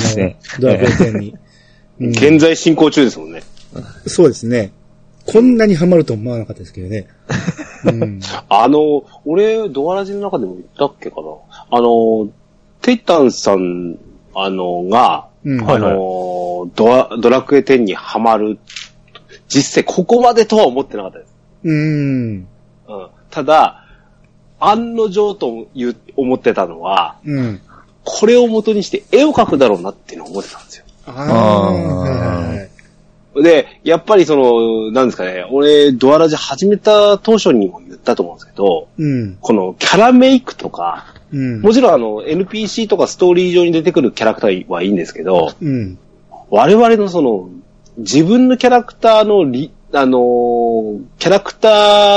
ドラクエじゅうに。うん、現在進行中ですもんね。そうですね。こんなにハマると思わなかったですけどね。うん、あの、俺、ドアラジの中でも言ったっけかな。あの、テイタンさん、あの、が、うん、あのーはいはい、ド, ドラクエじゅうにハマる。実際ここまでとは思ってなかったです。うん。うん、ただ、案の定という思ってたのは、うん、これを元にして絵を描くだろうなっていうのを思ってたんですよ。ああ。で、やっぱりその、なんですかね、俺、ドアラジ始めた当初にも言ったと思うんですけど、うん、このキャラメイクとか、うん、もちろんあの エヌピーシー とかストーリー上に出てくるキャラクターはいいんですけど、うん、我々のその自分のキャラクターのリあのー、キャラクタ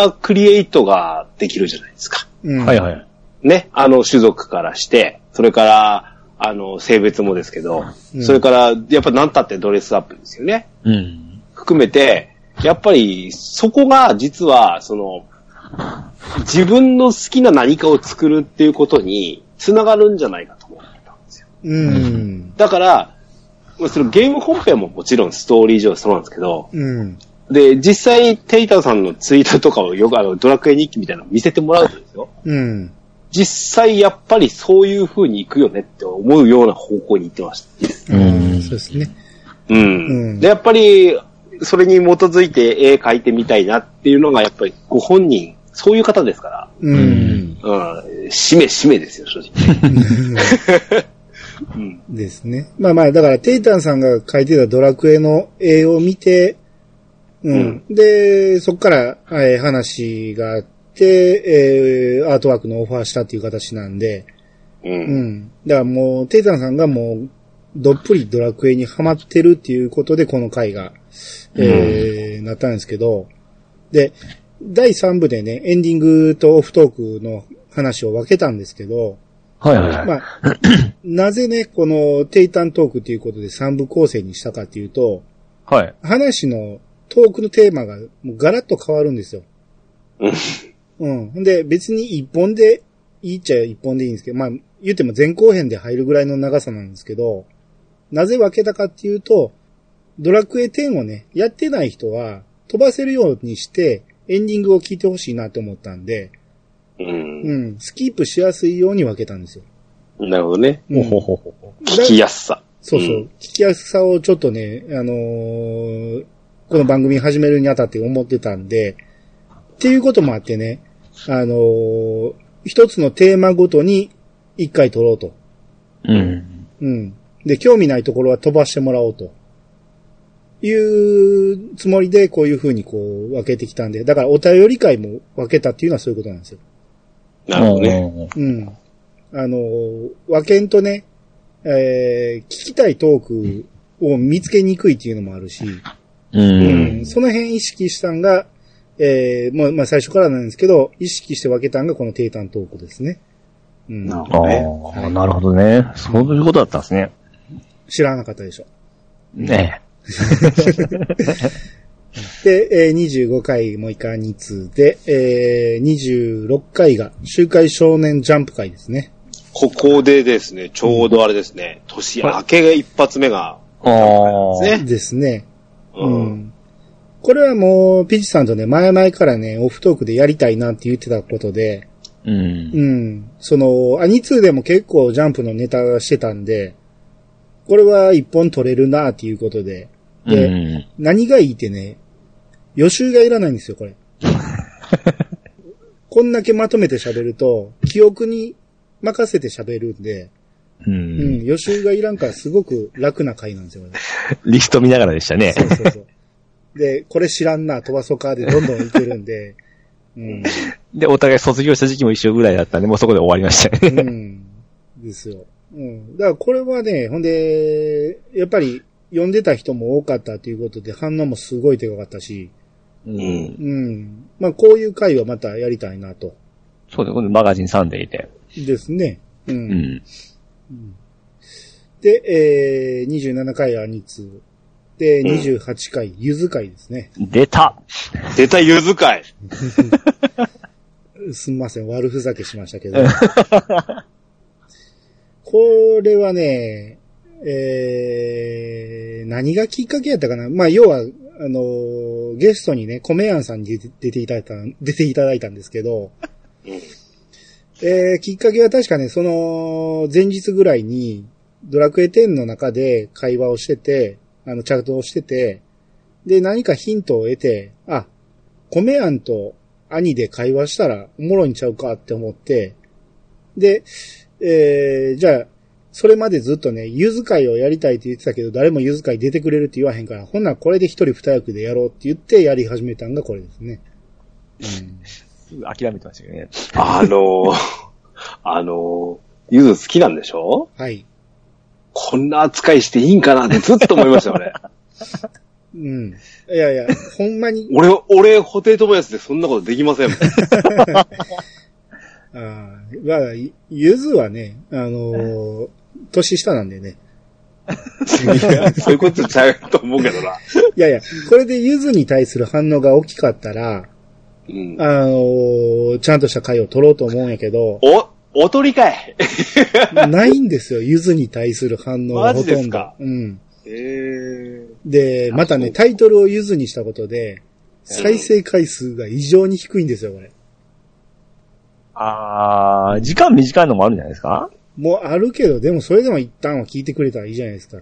ークリエイトができるじゃないですか。うん、はいはい。ね、あの種族からして、それからあの性別もですけど、うん、それからやっぱ何たってドレスアップですよね。うん、含めてやっぱりそこが実はその。自分の好きな何かを作るっていうことに繋がるんじゃないかと思ったんですよ。うん、だから、そのゲーム本編ももちろんストーリー上そうなんですけど、うん、で、実際テイタンさんのツイートとかをよくあのドラクエ日記みたいなの見せてもらうとですよ、うん。実際やっぱりそういう風に行くよねって思うような方向に行ってました。うん、そうですね。うん。うん、で、やっぱり、それに基づいて絵描いてみたいなっていうのがやっぱりご本人、そういう方ですから。うん。うん。しめしめですよ、正直。うん、ですね。まあまあ、だから、テイタンさんが描いてたドラクエの絵を見て、うん。うん、で、そっから、えー、話があって、えー、アートワークのオファーしたっていう形なんで、うん。うん、だからもう、テイタンさんがもう、どっぷりドラクエにハマってるっていうことで、この回が、えー、うん、なったんですけど、で、だいさん部でね、エンディングとオフトークの話を分けたんですけど、はいはいはい。まあ、なぜね、このテイタントークということでさん部構成にしたかっていうと、はい。話のトークのテーマがもうガラッと変わるんですよ。うん。で、別に一本でいいっちゃ一本でいいんですけど、まあ、言っても前後編で入るぐらいの長さなんですけど、なぜ分けたかっていうと、ドラクエじゅうをね、やってない人は飛ばせるようにして、エンディングを聞いてほしいなと思ったんで、うん、うん、スキップしやすいように分けたんですよ。なるほどね。うん、ほほほほ聞きやすさ。そうそう、うん、聞きやすさをちょっとね、あのー、この番組始めるにあたって思ってたんで、っていうこともあってね、あのー、一つのテーマごとに一回撮ろうと。うん。うん。で、興味ないところは飛ばしてもらおうと。いうつもりでこういう風にこう分けてきたんで、だからお便り会も分けたっていうのはそういうことなんですよ。なるほどね。うん。あの、分けんとね、えー、聞きたいトークを見つけにくいっていうのもあるし、うんうん、その辺意識したんが、えー、もう、まあ最初からなんですけど、意識して分けたんがこのテイタントークですね。うん、なるほどね。あ、はい、なるほどね。そういうことだったんですね。知らなかったでしょ。ねえ。で、にじゅうごかいもういっかいに通で、にじゅうろっかいが週刊少年ジャンプ会ですね。ここでですね、ちょうどあれですね、うん、年明けが一発目が、ね、ですね。うんうん、これはもう、ピチさんとね、前々からね、オフトークでやりたいなって言ってたことで、うん。うん。その、アニツーでも結構ジャンプのネタしてたんで、これは一本取れるなっていうことで、で、うん、何がいいってね、予習がいらないんですよ、これ。こんだけまとめて喋ると、記憶に任せて喋るんで、うん、うん、予習がいらんからすごく楽な回なんですよ。リスト見ながらでしたね。そうそうそう。で、これ知らんな、飛ばそかでどんどんいけるんで、うん。で、お互い卒業した時期も一緒ぐらいだったんで、もうそこで終わりましたね。うん。ですよ。うん。だからこれはね、ほんで、やっぱり読んでた人も多かったということで、反応もすごいでかかったし、うん。うん。まあ、こういう回はまたやりたいなと。そうです。マガジンサンデーで。ですね。うん。うんうん、で、えー、にじゅうななかいアニツー。で、にじゅうはちかい、ゆず会ですね。出た出たゆず会すんません、悪ふざけしましたけど。これはね、えー、何がきっかけやったかな。まあ、要は、あのー、ゲストにね、コメヤンさんに出ていただいた、出ていただいたんですけど、えー、きっかけは確かね、その、前日ぐらいに、ドラクエじゅうの中で会話をしてて、あの、チャットをしてて、で、何かヒントを得て、あ、コメヤンと兄で会話したらおもろいんちゃうかって思って、で、えー、じゃあ、それまでずっとね、ゆず会をやりたいって言ってたけど、誰もゆず会出てくれるって言わへんから、ほんならこれで一人二役でやろうって言ってやり始めたんがこれですね。うん諦めてましたけどね。あのー、あのー、ゆず好きなんでしょ？はい。こんな扱いしていいんかなってずっと思いましたよね。うん。いやいや、ほんまに。俺、俺、布袋寅泰でそんなことできませんもん。あまあ、ゆずはね、あのー、年下なんでね。そういうことちゃうと思うけどな。いやいや、これでゆずに対する反応が大きかったら、うん、あのー、ちゃんとした回を取ろうと思うんやけど。お、おとりかいないんですよ、ゆずに対する反応はほとんど。マジですか？うん。えー、で、またね、タイトルをゆずにしたことで、再生回数が異常に低いんですよ、これ。あー、時間短いのもあるんじゃないですか？もうあるけど、でもそれでも一旦は聞いてくれたらいいじゃないですか。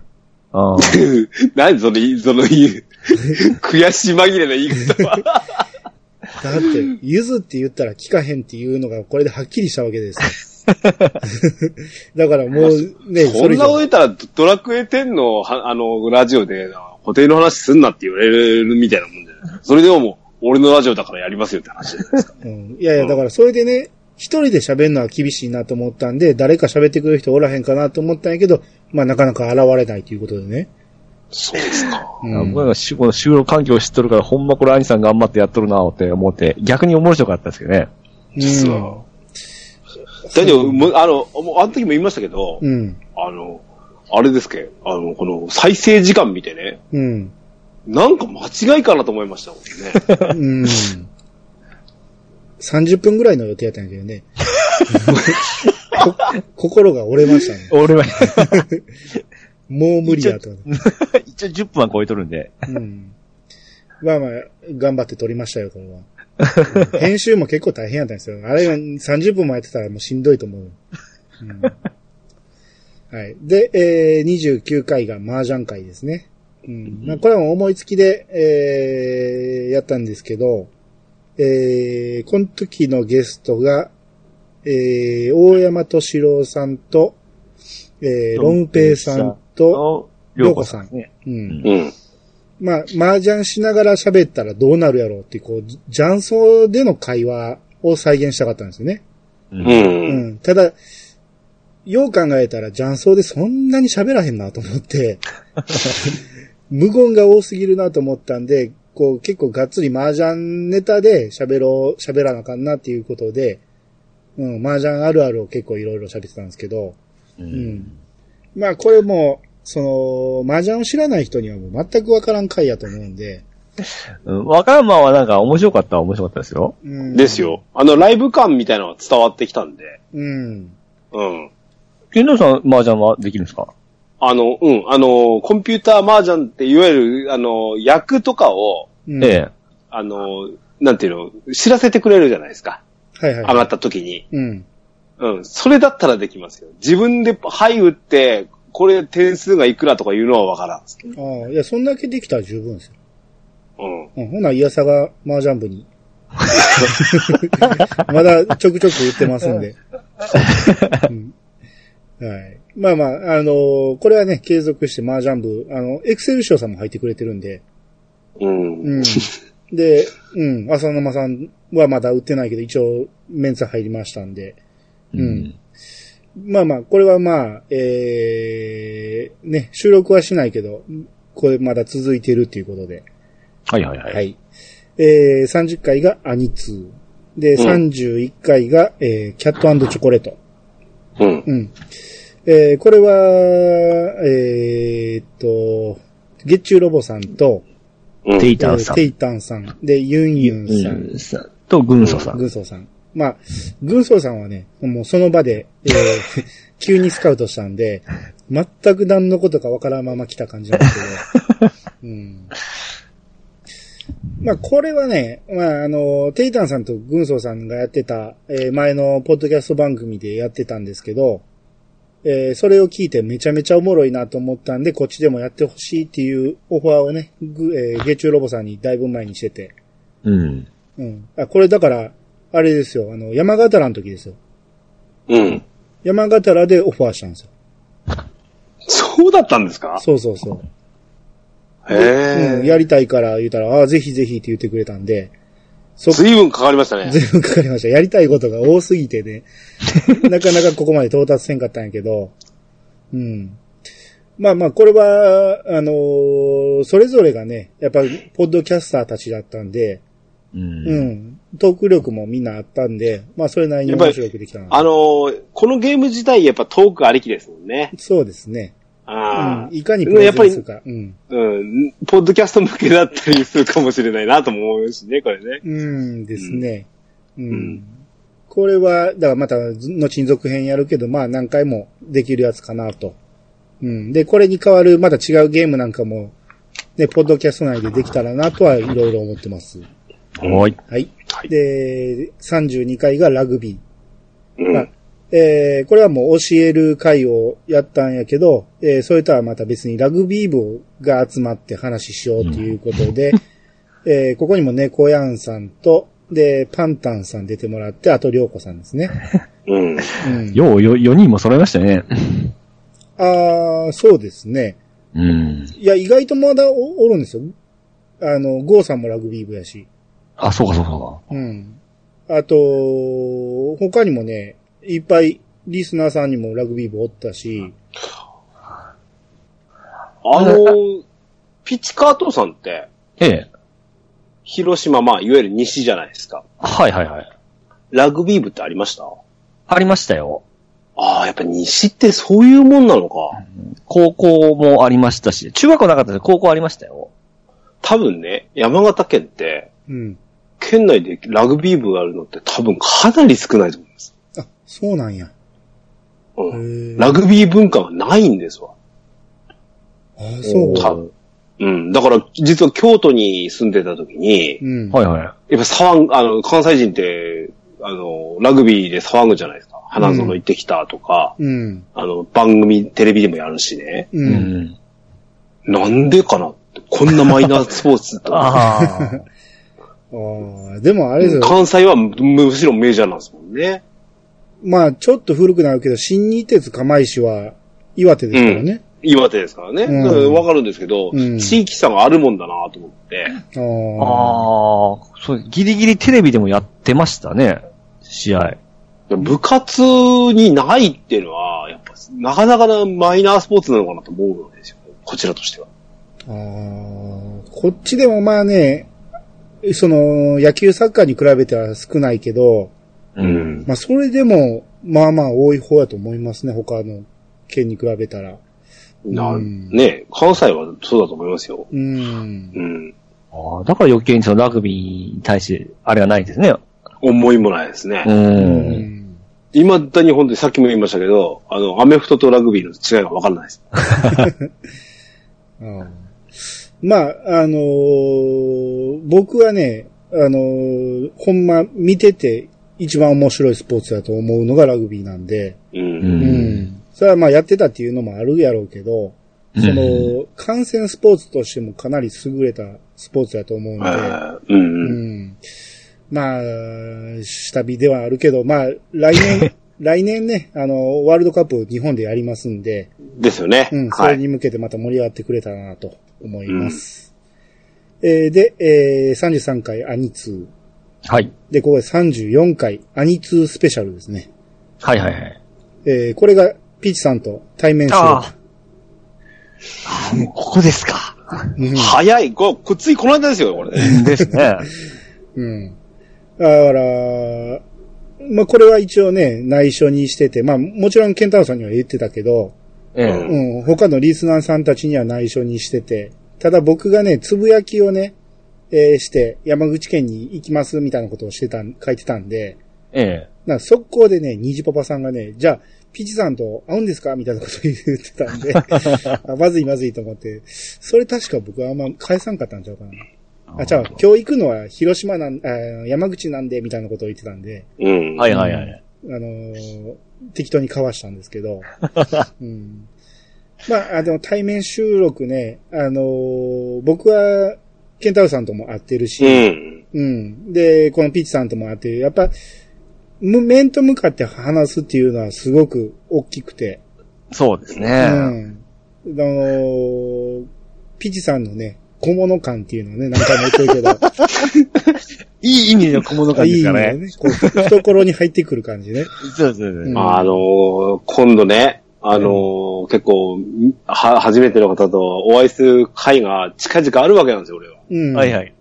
あー。何その、その、悔し紛れの言い方は。だって、ゆずって言ったら聞かへんっていうのがこれではっきりしたわけですよ。だからもうね、そんなこと言ったらドラクエじゅうの、あの、ラジオで、固定の話すんなって言われるみたいなもんで、それでももう、俺のラジオだからやりますよって話じゃないですか。うん、いやいや、だからそれでね、一人で喋るのは厳しいなと思ったんで、誰か喋ってくれる人おらへんかなと思ったんやけど、まあなかなか現れないということでね。そうですか。僕は、うん、この収録環境を知っとるから、ほんまこれ兄さん頑張ってやっとるなって思って、逆に面白かったですけどね。実は。大丈夫、あの、もうあの時も言いましたけど、うん、あの、あれですけど、あの、この再生時間見てね、うん、なんか間違いかなと思いましたもんね。うん、さんじゅっぷんぐらいの予定やったんだけどね。心が折れましたね。折れました。もう無理やと。一応じゅっぷんは超えとるんで。うん。まあまあ、頑張って撮りましたよ、これは。編集も結構大変やったんですよ。あれはさんじゅっぷんもやってたらもうしんどいと思う。うん、はい。で、えー、にじゅうきゅうかいが麻雀会ですね。うん。まあ、これは思いつきで、えー、やったんですけど、えー、この時のゲストが、えー、大山敏郎さんと、えー、ロンペイさんと、りょうこさん。うん。うん。まあ、麻雀しながら喋ったらどうなるやろうっていう、こう、雀荘での会話を再現したかったんですよね。うん。うん。ただ、よう考えたら雀荘でそんなに喋らへんなと思って、無言が多すぎるなと思ったんで、こう、結構がっつり麻雀ネタで喋ろう、喋らなあかんなっていうことで、うん、麻雀あるあるを結構いろいろ喋ってたんですけど、うんうん、まあこれもその麻雀を知らない人にはもう全くわからん回やと思うんで、うん、ワカンマンはなんか面白かったは面白かったですよ。うん、ですよ。あのライブ感みたいなのが伝わってきたんで。うん。うん。健太さん、麻雀はできるんですか？あの、うん、あの、コンピューター麻雀っていわゆる、あの、役とかを、うん、あの、なんていうの、知らせてくれるじゃないですか。はいはい、はい。上がった時に。うん。うん。それだったらできますよ。自分で、はい、打って、これ点数がいくらとかいうのはわからんですけど。ああ、いや、そんだけできたら十分ですよ。うん。うん、ほな、イヤサが麻雀部に。まだちょくちょく打ってますんで。うん、はい。まあまあ、あのー、これはね、継続して麻雀部、あの、エクセル賞さんも入ってくれてるんで。うん。うん。で、うん、浅沼さんはまだ打ってないけど、一応、メンツ入りましたんで。うん。うんまあまあ、これはまあ、えー、ね、収録はしないけど、これまだ続いてるっていうことで。はいはいはい。はい。えー、さんじゅっかいがアニツー。で、うん、さんじゅういっかいが、えー、キャット&チョコレート。うん。うん。えー、これは、えーっと、月中ロボさんと、うんえー、テイタンさん。テイタンさん。で、ユンユンさん。ユンユンさんと、軍曹さん。軍曹さん。まあ、軍曹さんはね、もうその場で、えー、急にスカウトしたんで、全く何のことかわからんまま来た感じなんですけど、うん、まあ、これはね、まあ、あの、テイタンさんと軍曹さんがやってた、えー、前のポッドキャスト番組でやってたんですけど、えー、それを聞いてめちゃめちゃおもろいなと思ったんで、こっちでもやってほしいっていうオファーをね、えー、月中ロボさんにだいぶ前にしてて。うん。うん。あ、これだから、あれですよ、あの、山形らの時ですよ。うん。山形らでオファーしたんですよ。そうだったんですか？そうそうそう。へぇ、うん、やりたいから言ったら、ああ、ぜひぜひって言ってくれたんで。ずいぶんかかりましたね。ずいぶんかかりました。やりたいことが多すぎてね。なかなかここまで到達せんかったんやけど。うん。まあまあ、これは、あのー、それぞれがね、やっぱり、ポッドキャスターたちだったんで、うん、うん。トーク力もみんなあったんで、まあそれなりに面白くできたな。あのー、このゲーム自体やっぱトークありきですもんね。そうですね。ああ、うん。いかにプレゼンするか。うん。うん。ポッドキャスト向けだったりするかもしれないなとも思うしね、これね。うんですね。うん。うん、これは、だからまた、後に続編やるけど、まあ何回もできるやつかなと。うん。で、これに代わるまた違うゲームなんかも、ね、ポッドキャスト内でできたらなとはいろいろ思ってます。はい。はい。で、さんじゅうにかいがラグビー。うんまあえー、これはもう教える会をやったんやけど、えー、それとはまた別にラグビー部が集まって話しようということで、うんえー、ここにもね、コヤンさんと、で、パンタンさん出てもらって、あと、りょうこさんですね。うん。うん、よう、よにんも揃いましたね。あー、そうですね。うん。いや、意外とまだ お, おるんですよ。あの、ゴーさんもラグビー部やし。あ、そうかそうか。うん。あと、他にもね、いっぱいリスナーさんにもラグビー部おったし。あの、ピチカートさんって、ええ。広島、まあ、いわゆる西じゃないですか。はいはいはい。ラグビー部ってありました？ありましたよ。ああ、やっぱ西ってそういうもんなのか。うん、高校もありましたし、中学校なかったけど高校ありましたよ。多分ね、山形県って、うん、県内でラグビー部があるのって多分かなり少ないと思います。あ、そうなんや。うん。ラグビー文化はないんですわ。あ、そうか。うん。だから、実は京都に住んでた時に、うん、はいはい。やっぱ騒ぐ、あの、関西人って、あの、ラグビーで騒ぐじゃないですか。花園行ってきたとか、うん、あの、番組、テレビでもやるしね。うん。なんでかなこんなマイナースポーツって。ああ。ああ、でもあれですよ。関西はむしろメジャーなんですもんね。まあ、ちょっと古くなるけど、新日鉄釜石は岩手ですからね。うん、岩手ですからね。うん、わかるんですけど、うん、地域差があるもんだなと思って。ああ、そう、ギリギリテレビでもやってましたね、試合。部活にないっていうのは、やっぱ、なかなかなマイナースポーツなのかなと思うんですよ。こちらとしては。ああ、こっちでもまあね、その、野球サッカーに比べては少ないけど、うん。まあ、それでも、まあまあ多い方やと思いますね、他の県に比べたら。な、うん、ね、関西はそうだと思いますよ。うん。うん。ああ、だから余計にそのラグビーに対して、あれはないですね。思いもないですね。うん。未だに本当にさっきも言いましたけど、あの、アメフトとラグビーの違いが分からないです。うん、まあ、あのー、僕はね、あのー、ほんま見てて一番面白いスポーツだと思うのがラグビーなんで、うん。うん、それはまあやってたっていうのもあるやろうけど、その、観戦スポーツとしてもかなり優れたスポーツだと思うので、うんうんうん、まあ、下火ではあるけど、まあ、来年、来年ね、あの、ワールドカップ日本でやりますんで、ですよね。うん、それに向けてまた盛り上がってくれたらなと思います。はい、えー、で、えー、さんじゅうさんかいアニツー。はい。で、ここでさんじゅうよんかいアニツースペシャルですね。はいはいはい。えー、これがピーチさんと対面する。ああ、もうここですか。うん、早い。こ、こついこの間ですよ、これ。ですね。うん。だから、まあ、これは一応ね、内緒にしてて、まあ、もちろんケンタロウさんには言ってたけど、うんうん、他のリスナーさんたちには内緒にしてて、ただ僕がね、つぶやきをね、えー、して、山口県に行きます、みたいなことをしてた、書いてたんで、ええ、なんか速攻でね、ニジパパさんがね、じゃあ、ピチさんと会うんですかみたいなことを言ってたんであ、まずいまずいと思って、それ確か僕はあんま返さんかったんちゃうかな。あ、じゃあ、今日行くのは広島なん、あ山口なんで、みたいなことを言ってたんで。うん。はいはいはい。あのー、適当に交わしたんですけど。うん、まあ、でも対面収録ね、あのー、僕は、ケンタロウさんとも会ってるし、うん。うん。で、このピチさんとも会ってる。やっぱ、面と向かって話すっていうのはすごく大きくて。そうですね。うん。あのー、ピチさんのね、小物感っていうのをね、何回も言ってるけど。いい意味での小物感ですかね。いい意味でね、こう懐に入ってくる感じね。そうですね。あのー、今度ね、あのーうん、結構、は、初めての方とお会いする会が近々あるわけなんですよ、俺は。うん。はいはい。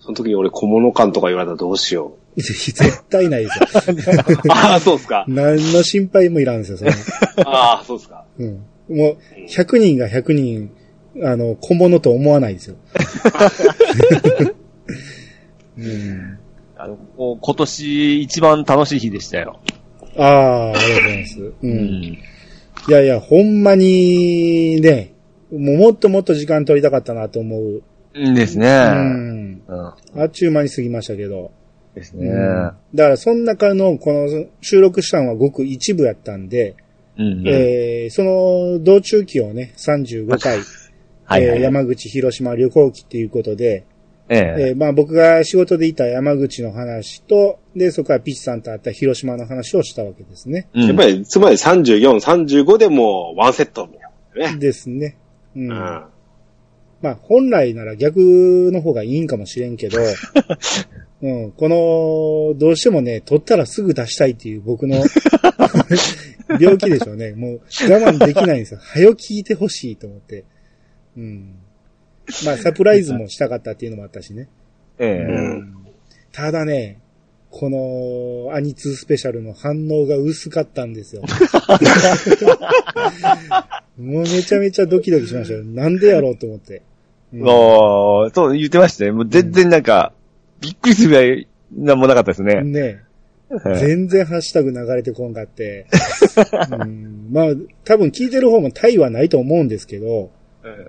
その時に俺小物感とか言われたらどうしよう。絶対ないですよ。ああ、そうですか。何の心配もいらんですよ、それ。ああ、そうですか。うん。もう、ひゃくにんがひゃくにん、あの、小物と思わないですよ。うん、あの今年一番楽しい日でしたよ。ああ、ありがとうございます。うん。うん、いやいや、ほんまに、ね、もうもっともっと時間取りたかったなと思う。うんですね。うん。うん、あっちゅう間に過ぎましたけど。ですね、うん。だから、その中の、この、収録したのはごく一部やったんで、うんうん、えー、その、道中記をね、さんじゅうごかい、はいはい、えー、山口広島旅行記っていうことで、えーえー、まあ僕が仕事でいた山口の話と、で、そこからピチさんと会った広島の話をしたわけですね。うん、やっぱり、つまりさんじゅうよん、さんじゅうごでもワンセットみたいなね。ですね。うん。うんまあ、本来なら逆の方がいいんかもしれんけど、うん、この、どうしてもね、取ったらすぐ出したいっていう僕の病気でしょうね。もう我慢できないんですよ。早聞いてほしいと思って。うん。まあ、サプライズもしたかったっていうのもあったしね。ええうん、ただね、この、アニツースペシャルの反応が薄かったんですよ。もうめちゃめちゃドキドキしましたよ。なんでやろうと思って。うん、おー、そう言ってましたね。もう全然なんか、うん、びっくりするぐらいなんもなかったですね。ねえ。全然ハッシュタグ流れてこんかって。うん、まあ、多分聞いてる方も対はないと思うんですけど、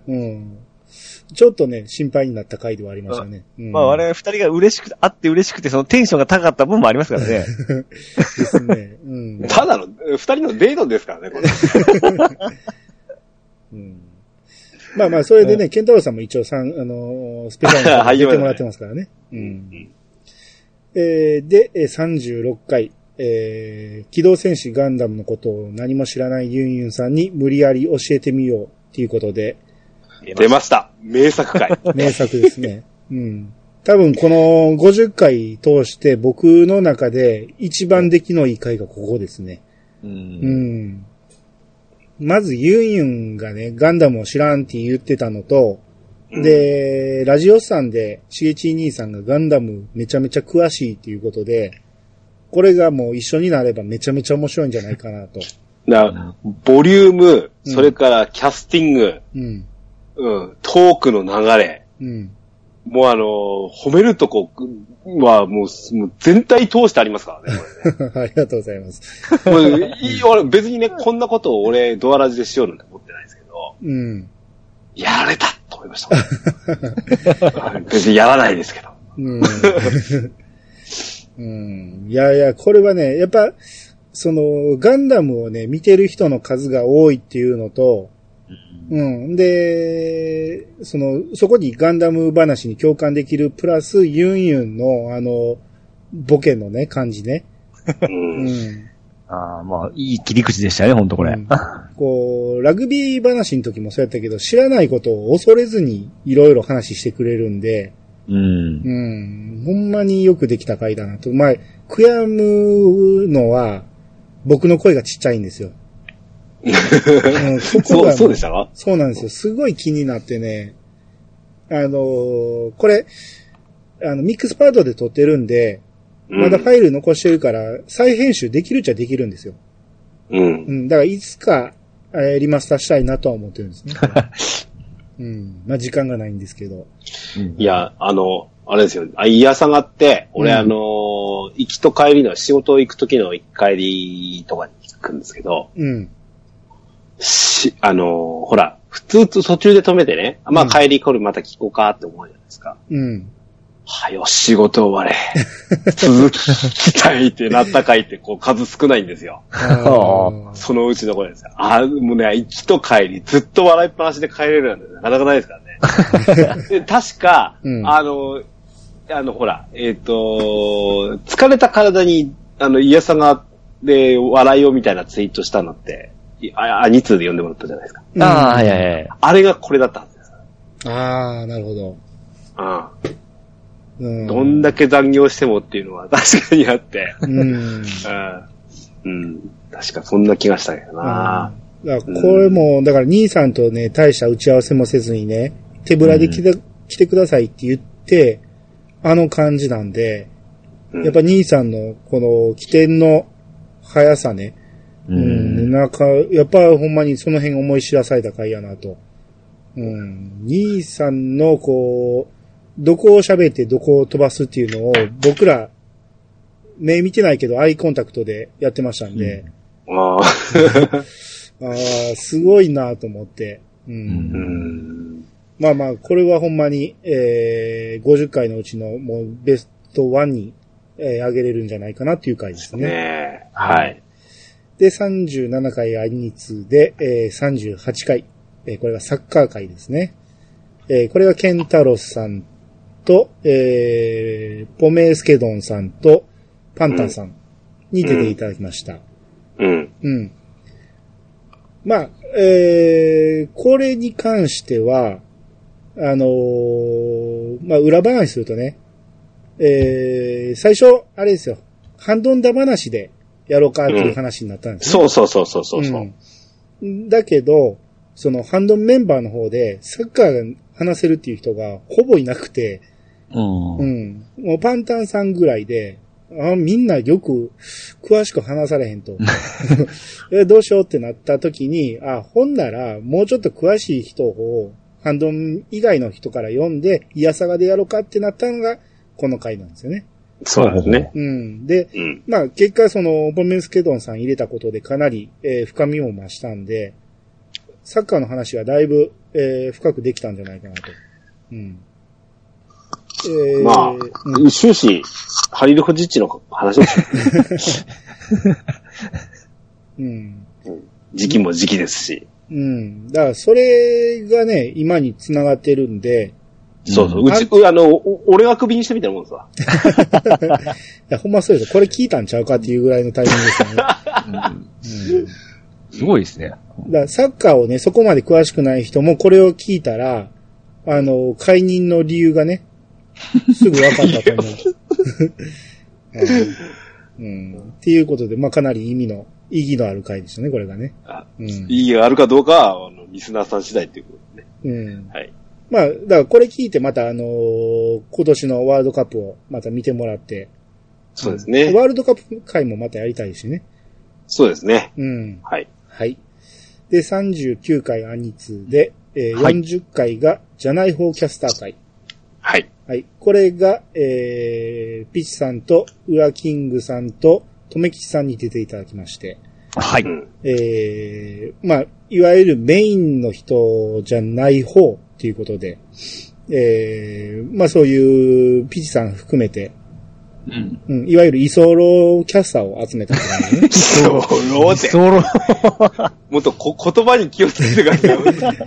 うん、ちょっとね、心配になった回ではありましたね。うん、まあ、我々二人が嬉しくて、あって嬉しくて、そのテンションが高かった分もありますからね。ですね。うん、ただの、二人のデートですからね、これ。うん、まあまあ、それでね、うん、ケンタロウさんも一応さん、あのー、スペシャルに出てもらってますからね。うんうんえー、で、さんじゅうろっかい、えー、機動戦士ガンダムのことを何も知らないユンユンさんに無理やり教えてみようということで。出ました。名作回。名作ですね。うん。多分このごじゅっかい通して僕の中で一番出来のいい回がここですね。うん。うんまずユンユンがね、ガンダムを知らんって言ってたのと、うん、で、ラジオさんで、しげちい兄さんがガンダムめちゃめちゃ詳しいっていうことで、これがもう一緒になればめちゃめちゃ面白いんじゃないかなと。な、ボリューム、うん、それからキャスティング、うん、うん、トークの流れ、うん、もうあの、褒めるとこはもう、もう全体通してありますからね。これねありがとうございます。もういいよ別にね、こんなことを俺、ドアラジでしようなんて思ってないですけど、うん、やられたと思いました。別にやらないですけど。うんうん、いやいや、これはね、やっぱ、その、ガンダムをね、見てる人の数が多いっていうのと、うん。で、その、そこにガンダム話に共感できる、プラス、ユンユンの、あの、ボケのね、感じね。うん。ああ、まあ、いい切り口でしたね、ほんとこれ、うん。こう、ラグビー話の時もそうやったけど、知らないことを恐れずに、いろいろ話してくれるんで、うん。うん。ほんまによくできた回だなと。まあ、悔やむのは、僕の声がちっちゃいんですよ。うん、そこが、そうでしたか？そうなんですよ。すごい気になってね。あのー、これ、あの、ミックスパートで撮ってるんで、うん、まだファイル残してるから、再編集できるっちゃできるんですよ。うん。うん、だからいつか、えー、リマスターしたいなとは思ってるんですね。うん。まあ、時間がないんですけど。いや、あの、あれですよ。あ、いやさがって、俺、うん、あのー、行きと帰りの、仕事行く時の行き帰りとかに行くんですけど、うん。し、あのー、ほら、普通と途中で止めてね、まあ帰り来るまた聞こうかって思うじゃないですか。うん。はよ、仕事終われ。続きたいってなった回って、こう、数少ないんですよ。そのうちのこれですよ。ああ、もうね、行きと帰り、ずっと笑いっぱなしで帰れるなんてなかなかないですからね。確か、うん、あの、あの、ほら、えっと、疲れた体に、あの、いやさがで笑いをみたいなツイートしたのって、あ、あ、に通で読んでもらったじゃないですか。うん、ああ、はいはいはい。あれがこれだったはずです。ああ、なるほど。ああ、うん。どんだけ残業してもっていうのは確かにあって。うん。うん。確かそんな気がしたけどな。うん、だからこれも、うん、だから兄さんとね、大した打ち合わせもせずにね、手ぶらで来て、うん、来てくださいって言って、あの感じなんで、うん、やっぱ兄さんのこの起点の速さね、うん、なんか、やっぱほんまにその辺思い知らされた回やなと。うん。兄さんの、こう、どこを喋ってどこを飛ばすっていうのを、僕ら、目見てないけど、アイコンタクトでやってましたんで。うん、ああ。ああ、すごいなと思って。うん。うん、まあまあ、これはほんまに、えー、ごじゅっかいのうちの、もう、ベストワンに、えー、上げれるんじゃないかなっていう回ですね。ね、はい。で、さんじゅうななかいアニツで、えー、さんじゅうはちかい、えー、これがサッカー回ですね。えー、これがケンタロスさんと、えー、ポメースケドンさんと、パンタンさんに出ていただきました。うん。うん。まあ、えー、これに関しては、あのー、まあ、裏話するとね、えー、最初、あれですよ、ハンドンダ話で、やろうかっていう話になったんですね。うん、そうそうそうそうそう、うん。だけど、そのハンドメンバーの方でサッカーが話せるっていう人がほぼいなくて、うん。うん、もうパンタンさんぐらいで、あ、みんなよく詳しく話されへんと。どうしようってなった時に、あ、ほんならもうちょっと詳しい人をハンド以外の人から読んで、いやさがでやろうかってなったのがこの回なんですよね。そうなんですね。うん。で、うん、まあ結果その、ポメンスケドンさん入れたことでかなり、えー、深みも増したんで、サッカーの話はだいぶ、えー、深くできたんじゃないかなと。うん。えー、まあ、うん、終始、ハリル・ホジッチの話です、うん。時期も時期ですし。うん。だからそれがね、今に繋がってるんで、そうそう。うち、あ, あの、俺は首にしてみたいなもんですわ。いや、ほんまそうです。これ聞いたんちゃうかっていうぐらいのタイミングですよね。うんうん、すごいですね。だからサッカーをね、そこまで詳しくない人もこれを聞いたら、あの、解任の理由がね、すぐ分かったと思う。うん。っていうことで、まあ、かなり意味の、意義のある回でしたね、これがね。あ、うん、意義があるかどうかは、あの、リスナーさん次第っていうことですね。うん。はい。まあ、だからこれ聞いてまたあのー、今年のワールドカップをまた見てもらって。そうですね。ワールドカップ回もまたやりたいしね。そうですね。うん。はい。はい。で、さんじゅうきゅうかいアニツーで、えー、よんじゅっかいがじゃない方キャスター回。はい。はい。これが、えー、ピチさんと、ウラキングさんと、とめきさんに出ていただきまして。はい。えー、まあ、いわゆるメインの人じゃない方っていうことで、えー、まあそういうピチさん含めて、うん。うん、いわゆる居候キャスターを集めたからね。居候って。居候もっとこ言葉に気をつけてください。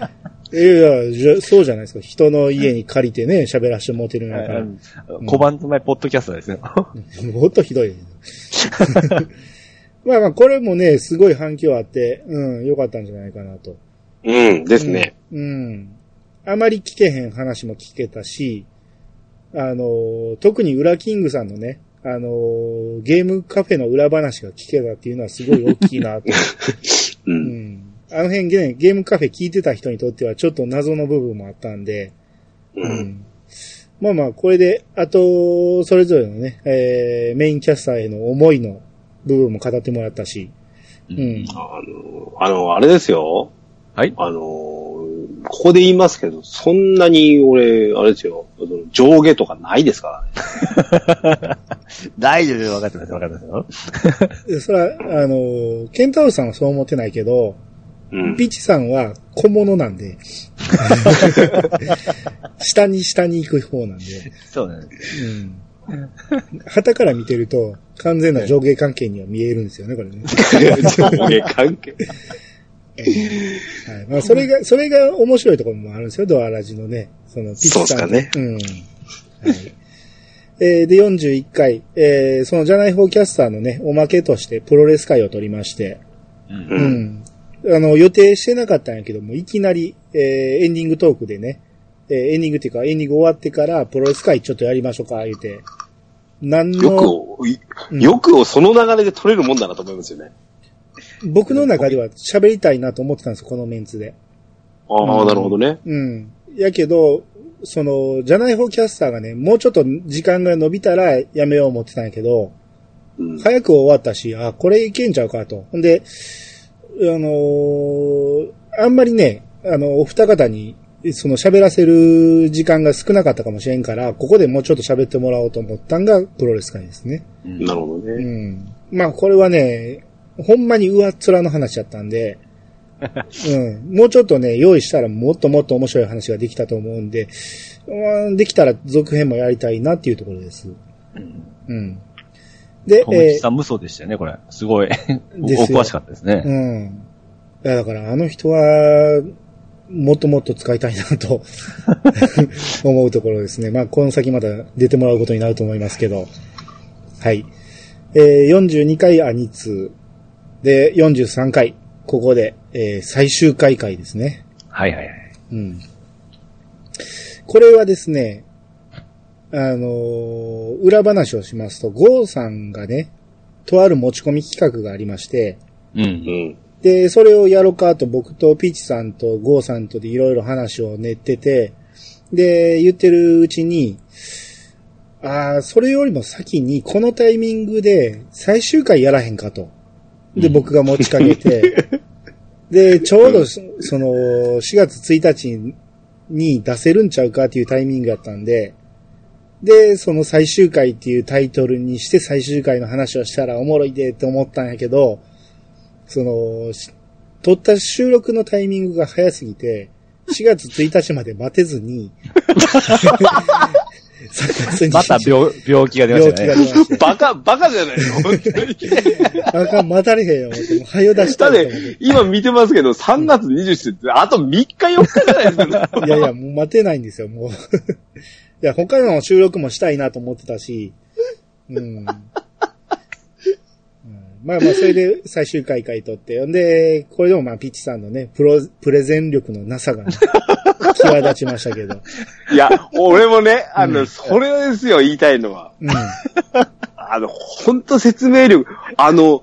いやじゃ、そうじゃないですか。人の家に借りてね、喋らせてもらってるんだから。小判とないポッドキャストですね。もっとひどい。まあまあ、これもね、すごい反響あって、うん、良かったんじゃないかなと。うん、ですね。うん。あまり聞けへん話も聞けたし、あの、特にウラキングさんのね、あの、ゲームカフェの裏話が聞けたっていうのはすごい大きいなと。うん。うんあの辺ね、ゲームカフェ聞いてた人にとってはちょっと謎の部分もあったんで、うんうん、まあまあこれであとそれぞれのね、えー、メインキャスターへの思いの部分も語ってもらったし、うん、あのあのあれですよ、はい、あのここで言いますけどそんなに俺あれですよ上下とかないですからね。大丈夫分かってます分かってますよ。それはあのケンタウルさんはそう思ってないけど。うん、ピチさんは小物なんで下に下に行く方なんでそうなんです、うん、旗から見てると完全な上下関係には見えるんですよねこれね上下関係、うんはいまあ、それがそれが面白いところもあるんですよドアラジのねそのピチさんそうですかね、うんはいえー、でよんじゅういっかい、えー、そのじゃない方キャスターのねおまけとしてプロレス会を取りましてうん、うんあの、予定してなかったんやけども、いきなり、えー、エンディングトークでね、えー、エンディングっていうか、エンディング終わってから、プロレス会ちょっとやりましょうか、言うて。なんの。よくを、よくをその流れで取れるもんだなと思いますよね。うん、僕の中では喋りたいなと思ってたんですこのメンツで。ああ、なるほどね。うん。やけど、その、じゃない方キャスターがね、もうちょっと時間が伸びたらやめよう思ってたんやけど、うん、早く終わったし、あ、これいけんちゃうかと。ほんで、あのー、あんまりね、あの、お二方に、その喋らせる時間が少なかったかもしれんから、ここでもうちょっと喋ってもらおうと思ったんが、プロレス会ですね。なるほどね。うん。まあ、これはね、ほんまに上っ面の話だったんで、うん。もうちょっとね、用意したらもっともっと面白い話ができたと思うんで、うん、できたら続編もやりたいなっていうところです。うん。で、トムキさん無双でしたよね、これ。すごい。お詳しかったですね。うん。いや、だからあの人は、もっともっと使いたいなと、思うところですね。まあ、この先まだ出てもらうことになると思いますけど。はい。えー、よんじゅうにかいアニツー。で、よんじゅうさんかい。ここで、えー、最終回回ですね。はいはいはい。うん。これはですね、あのー、裏話をしますと、ゴーさんがね、とある持ち込み企画がありまして、うんうん、で、それをやろうかと僕とピーチさんとゴーさんとでいろいろ話を練ってて、で、言ってるうちに、ああ、それよりも先にこのタイミングで最終回やらへんかと。で、僕が持ちかけて、うん、で、ちょうどそのしがつついたちに出せるんちゃうかっていうタイミングだったんで、で、その最終回っていうタイトルにして最終回の話をしたらおもろいでって思ったんやけど、その、撮った収録のタイミングが早すぎて、しがつついたちまで待てずに、また病、病気が出ましたね。病気が出ました。バカ、バカじゃないのバカ待たれへんよ、思って。はよ出したいと思って。だって、今見てますけど、さんがつにじゅうしちにちって、あとみっかよっかじゃないですか。いやいや、もう待てないんですよ、もう。いや、他の収録もしたいなと思ってたし、うん。うん、まあまあ、それで最終回回撮って、んで、これでもまあ、ピッチさんのね、プロ、プレゼン力のなさが、ね、際立ちましたけど。いや、俺もね、あの、うん、それですよ、言いたいのは。うん、あの、ほんと説明力、あの、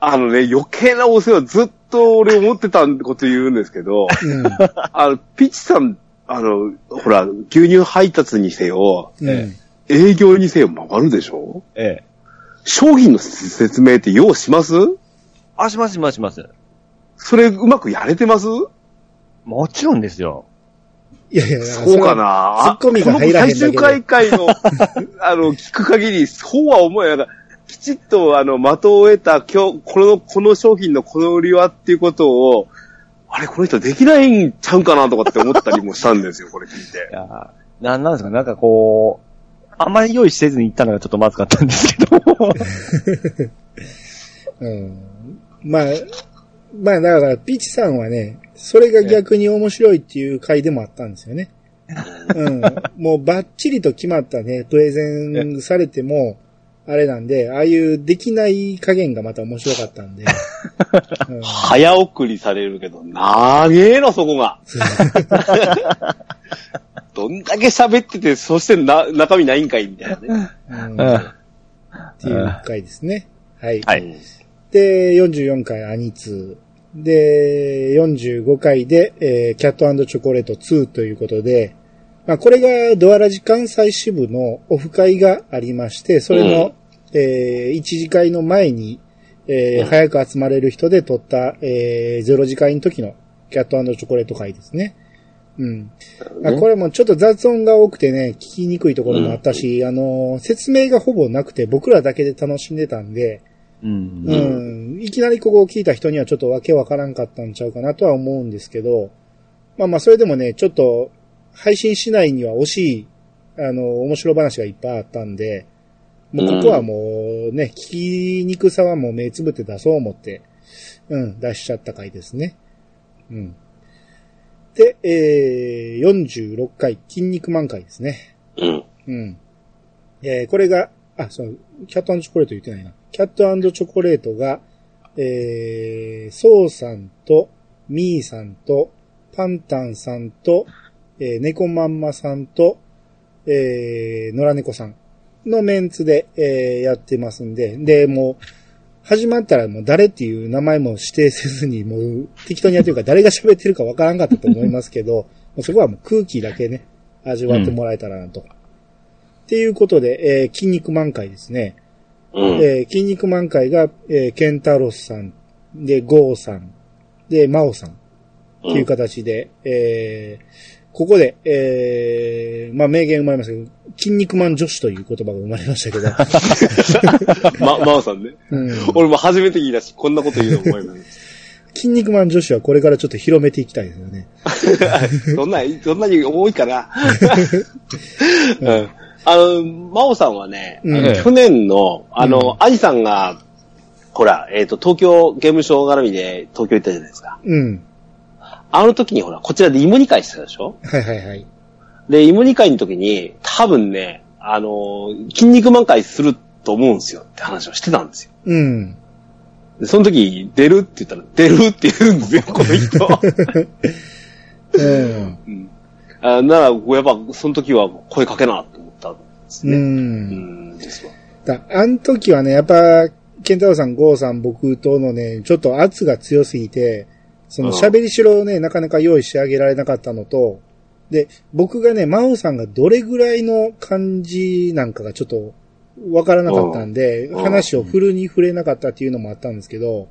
あのね、余計なお世話ずっと俺思ってたこと言うんですけど、うん、あの、ピッチさん、あの、ほら、牛乳配達にせよ、ええ、営業にせよ回るでしょ、ええ、商品の説明ってようします？あ、しますしますします。それうまくやれてます？もちろんですよ。いやいや、そうかな。ツッコミが入らへんだけど。最終回回の、あの、聞く限り、そうは思えない。きちっと、あの、的を得た、今日、この、この商品のこの売りはっていうことを、あれ、この人できないんちゃうかなとかって思ったりもしたんですよ、これ聞いて。いや、なんなんですか、なんかこう、あんまり用意せずに行ったのがちょっとまずかったんですけど。うん、まあ、まあ、だから、ピーチさんはね、それが逆に面白いっていう回でもあったんですよね。うん。もうバッチリと決まったね、プレゼンされても、あれなんで、ああいうできない加減がまた面白かったんで。うん、早送りされるけど、長えの、そこが。どんだけ喋ってて、そしてな、中身ないんかいみたいなね。うん。っていう回ですね。はい。はい。で、よんじゅうよんかいアニツー。で、よんじゅうごかいで、えー、キャット&チョコレートツーということで、まあこれがドアラジ関西支部のオフ会がありまして、それの、うん、えー、一次会の前に、えーうん、早く集まれる人で撮った、えー、ゼロ次会の時のキャット&チョコレート会ですね。うん。まあ、これもちょっと雑音が多くてね、聞きにくいところもあったし、うん、あのー、説明がほぼなくて僕らだけで楽しんでたんで、うんうんうん、いきなりここを聞いた人にはちょっとわけわからんかったんちゃうかなとは思うんですけど、まあまあそれでもね、ちょっと配信しないには惜しい、あの、面白話がいっぱいあったんで、もうここはもうね、うん、聞きにくさはもう目つぶって出そう思って、うん、出しちゃった回ですね。うん。で、えー、よんじゅうろっかい、筋肉マン回ですね。うん。うん。えー、これが、あ、そう、キャット&チョコレート言ってないな。キャット&チョコレートが、えー、ソウさんと、ミーさんと、パンタンさんと、えー、ネコマンマさんと、えー、野良猫さんのメンツで、えー、やってますんで、で、もう、始まったらもう誰っていう名前も指定せずに、もう適当にやってるから誰が喋ってるかわからんかったと思いますけど、もうそこはもう空気だけね、味わってもらえたらなと。うん、っていうことで、えー、筋肉満開ですね。うん、えー、筋肉マン会が、えー、ケンタロスさん、で、ゴーさん、で、マオさん、っていう形で、うん、えー、ここで、えー、まあ、名言生まれましたけど、筋肉マン女子という言葉が生まれましたけど。ま、マオさんね。うん、俺も初めて聞いたし、こんなこと言うの思います。筋肉マン女子はこれからちょっと広めていきたいですよね。どんな、どんなに多いかな。うんうん、あの、マオさんはね、うん、去年の、あの、アジさんが、ほら、えっと、東京ゲームショー絡みで東京行ったじゃないですか。うん。あの時にほら、こちらでイムニ会してたでしょ？はいはいはい。で、イムニ会の時に、多分ね、あの、筋肉マン会すると思うんですよって話をしてたんですよ。うん。で、その時、出るって言ったら、出るって言うんですよ、この人。うん。うん。あ、なら、やっぱ、その時は声かけなと。ね、うん。うんですわ。だ、あの時はね、やっぱ、ケンタロウさん、ゴーさん、僕とのね、ちょっと圧が強すぎて、その喋りしろをね、なかなか用意してあげられなかったのと、で、僕がね、マオさんがどれぐらいの感じなんかがちょっとわからなかったんで、話を振るに触れなかったっていうのもあったんですけど、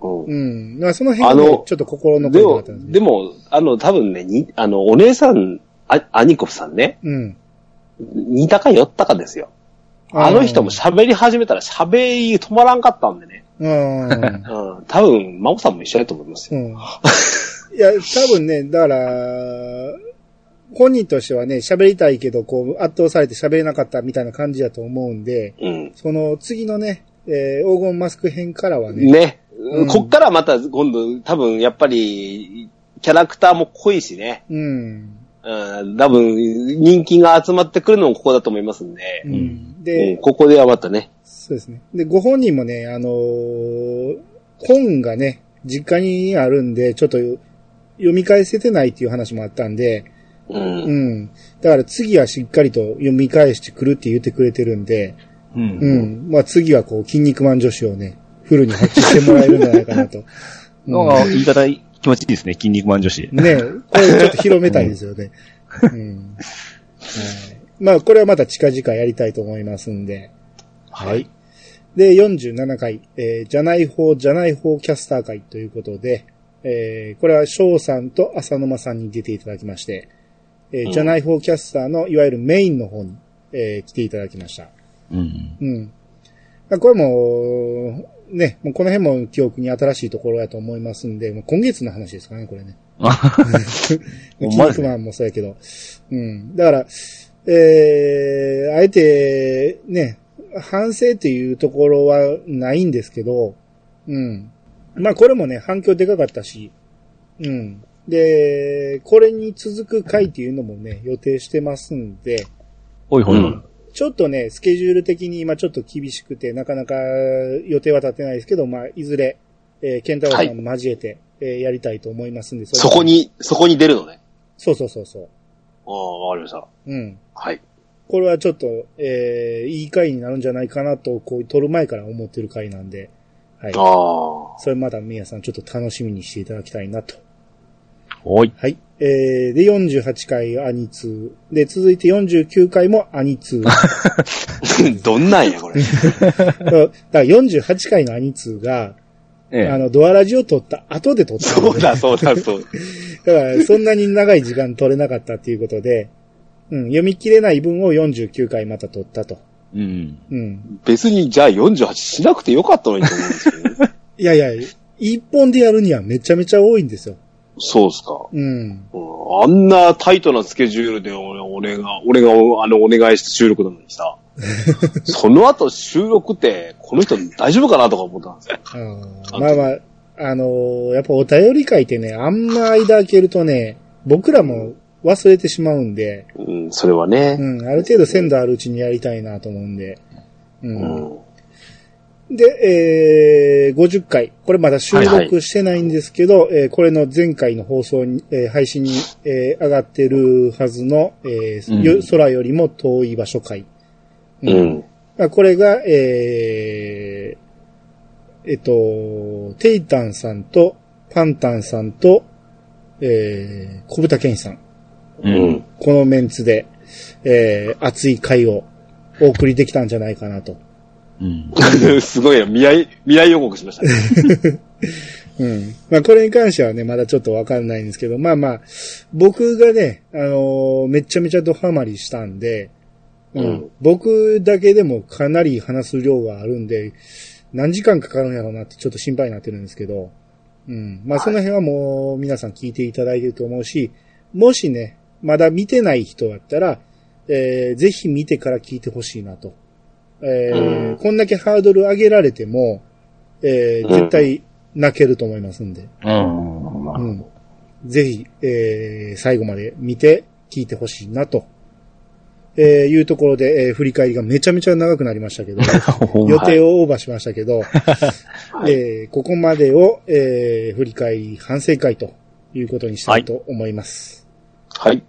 うん。まあ、その辺が、ね、ちょっと心残りだったんですね。でも、でも、あの、多分ね、に、あの、お姉さん、あ、アニコフさんね。うん。似たか寄ったかですよ。あの人も喋り始めたら喋り止まらんかったんでね。うん。うん。多分、マオさんも一緒だと思いますよ。うん、いや、多分ね、だから、本人としてはね、喋りたいけど、こう、圧倒されて喋れなかったみたいな感じだと思うんで、うん、その次のね、えー、黄金マスク編からはね。ね。うん、こっからまた今度、多分、やっぱり、キャラクターも濃いしね。うん。うん、多分、人気が集まってくるのもここだと思いますんで。うん、で、うん、ここではまたね。そうですね。で、ご本人もね、あのー、本がね、実家にあるんで、ちょっと読み返せてないっていう話もあったんで、うん。うん。だから次はしっかりと読み返してくるって言ってくれてるんで、うん。うん。まあ次はこう、筋肉マン女子をね、フルに発揮してもらえるんじゃないかなと。うん、なんか言い方いい。気持ちいいですね、筋肉マン女子。ねえ、これちょっと広めたいですよね。うんうん、まあ、これはまた近々やりたいと思いますんで。はい。で、よんじゅうななかい、えー、じゃない方、じゃない方キャスター会ということで、えー、これは翔さんと浅沼さんに出ていただきまして、えー、じゃない方キャスターのいわゆるメインの方に、えー、来ていただきました。うん。うん。これも、ね、もうこの辺も記憶に新しいところやと思いますんで、もう今月の話ですからね、これね。キックマンもそうやけど。うん。だから、えー、あえて、ね、反省っていうところはないんですけど、うん。まあこれもね、反響でかかったし、うん。で、これに続く回っていうのもね、予定してますんで、おいほい、うん。ちょっとね、スケジュール的に今ちょっと厳しくて、なかなか予定は立ってないですけど、まあ、いずれ、えー、ケンタロウさんも交えて、はい、えー、やりたいと思いますんで、それ。そこに、そこに出るのね。そうそうそうそう。ああ、わかりました。うん。はい。これはちょっと、えー、いい回になるんじゃないかなと、こう、撮る前から思ってる回なんで、はい。ああ。それまだ皆さんちょっと楽しみにしていただきたいなと。はい。はい。えー、で、よんじゅうはちかいアニツー。で、続いてよんじゅうきゅうかいもアニツー。どんなんや、これ。だよんじゅうはちかいのアニツーが、ええ、あの、ドアラジを撮った後で撮った、ね。そうだ、そうだ、そうだ。だから、そんなに長い時間撮れなかったということで、うん、読み切れない分をよんじゅうきゅうかいまた撮ったと。うん。うん。別に、じゃあよんじゅうはちしなくてよかったのにと思うんですけど、ね、いやいや、一本でやるにはめちゃめちゃ多いんですよ。そうっすか。うん。あんなタイトなスケジュールで俺、俺が、俺が、あの、お願いして収録なのにさ、その後収録って、この人大丈夫かなとか思ったんですよ。ああまあまあ、あのー、やっぱお便り書いてね、あんま間開けるとね、僕らも忘れてしまうんで。うん、それはね。うん、ある程度鮮度あるうちにやりたいなと思うんで。うん。うん、で、えー、ごじゅっかい。これまだ収録してないんですけど、はいはい、えー、これの前回の放送に、えー、配信に、えー、上がってるはずの、えーうん、空よりも遠い場所回。うん。うん、これが、えー、えっと、テイタンさんと、パンタンさんと、えー、小豚健さん。うん。このメンツで、えー、熱い回をお送りできたんじゃないかなと。うん。すごいよ。未来、未来予告しましたね。うん。まあ、これに関してはね、まだちょっとわかんないんですけど、まあまあ、僕がね、あのー、めちゃめちゃドハマりしたんで、うん。うん、僕だけでもかなり話す量があるんで、何時間かかるんやろうなってちょっと心配になってるんですけど、うん。まあ、その辺はもう皆さん聞いていただいてると思うし、もしね、まだ見てない人だったら、えー、ぜひ見てから聞いてほしいなと。えー、うん、こんだけハードル上げられても、えー、絶対泣けると思いますんで。うん。うん、ぜひ、えー、最後まで見て聞いてほしいなと。えー、いうところで、えー、振り返りがめちゃめちゃ長くなりましたけど、予定をオーバーしましたけど、はいえー、ここまでを、えー、振り返り反省会ということにしたいと思います。はい。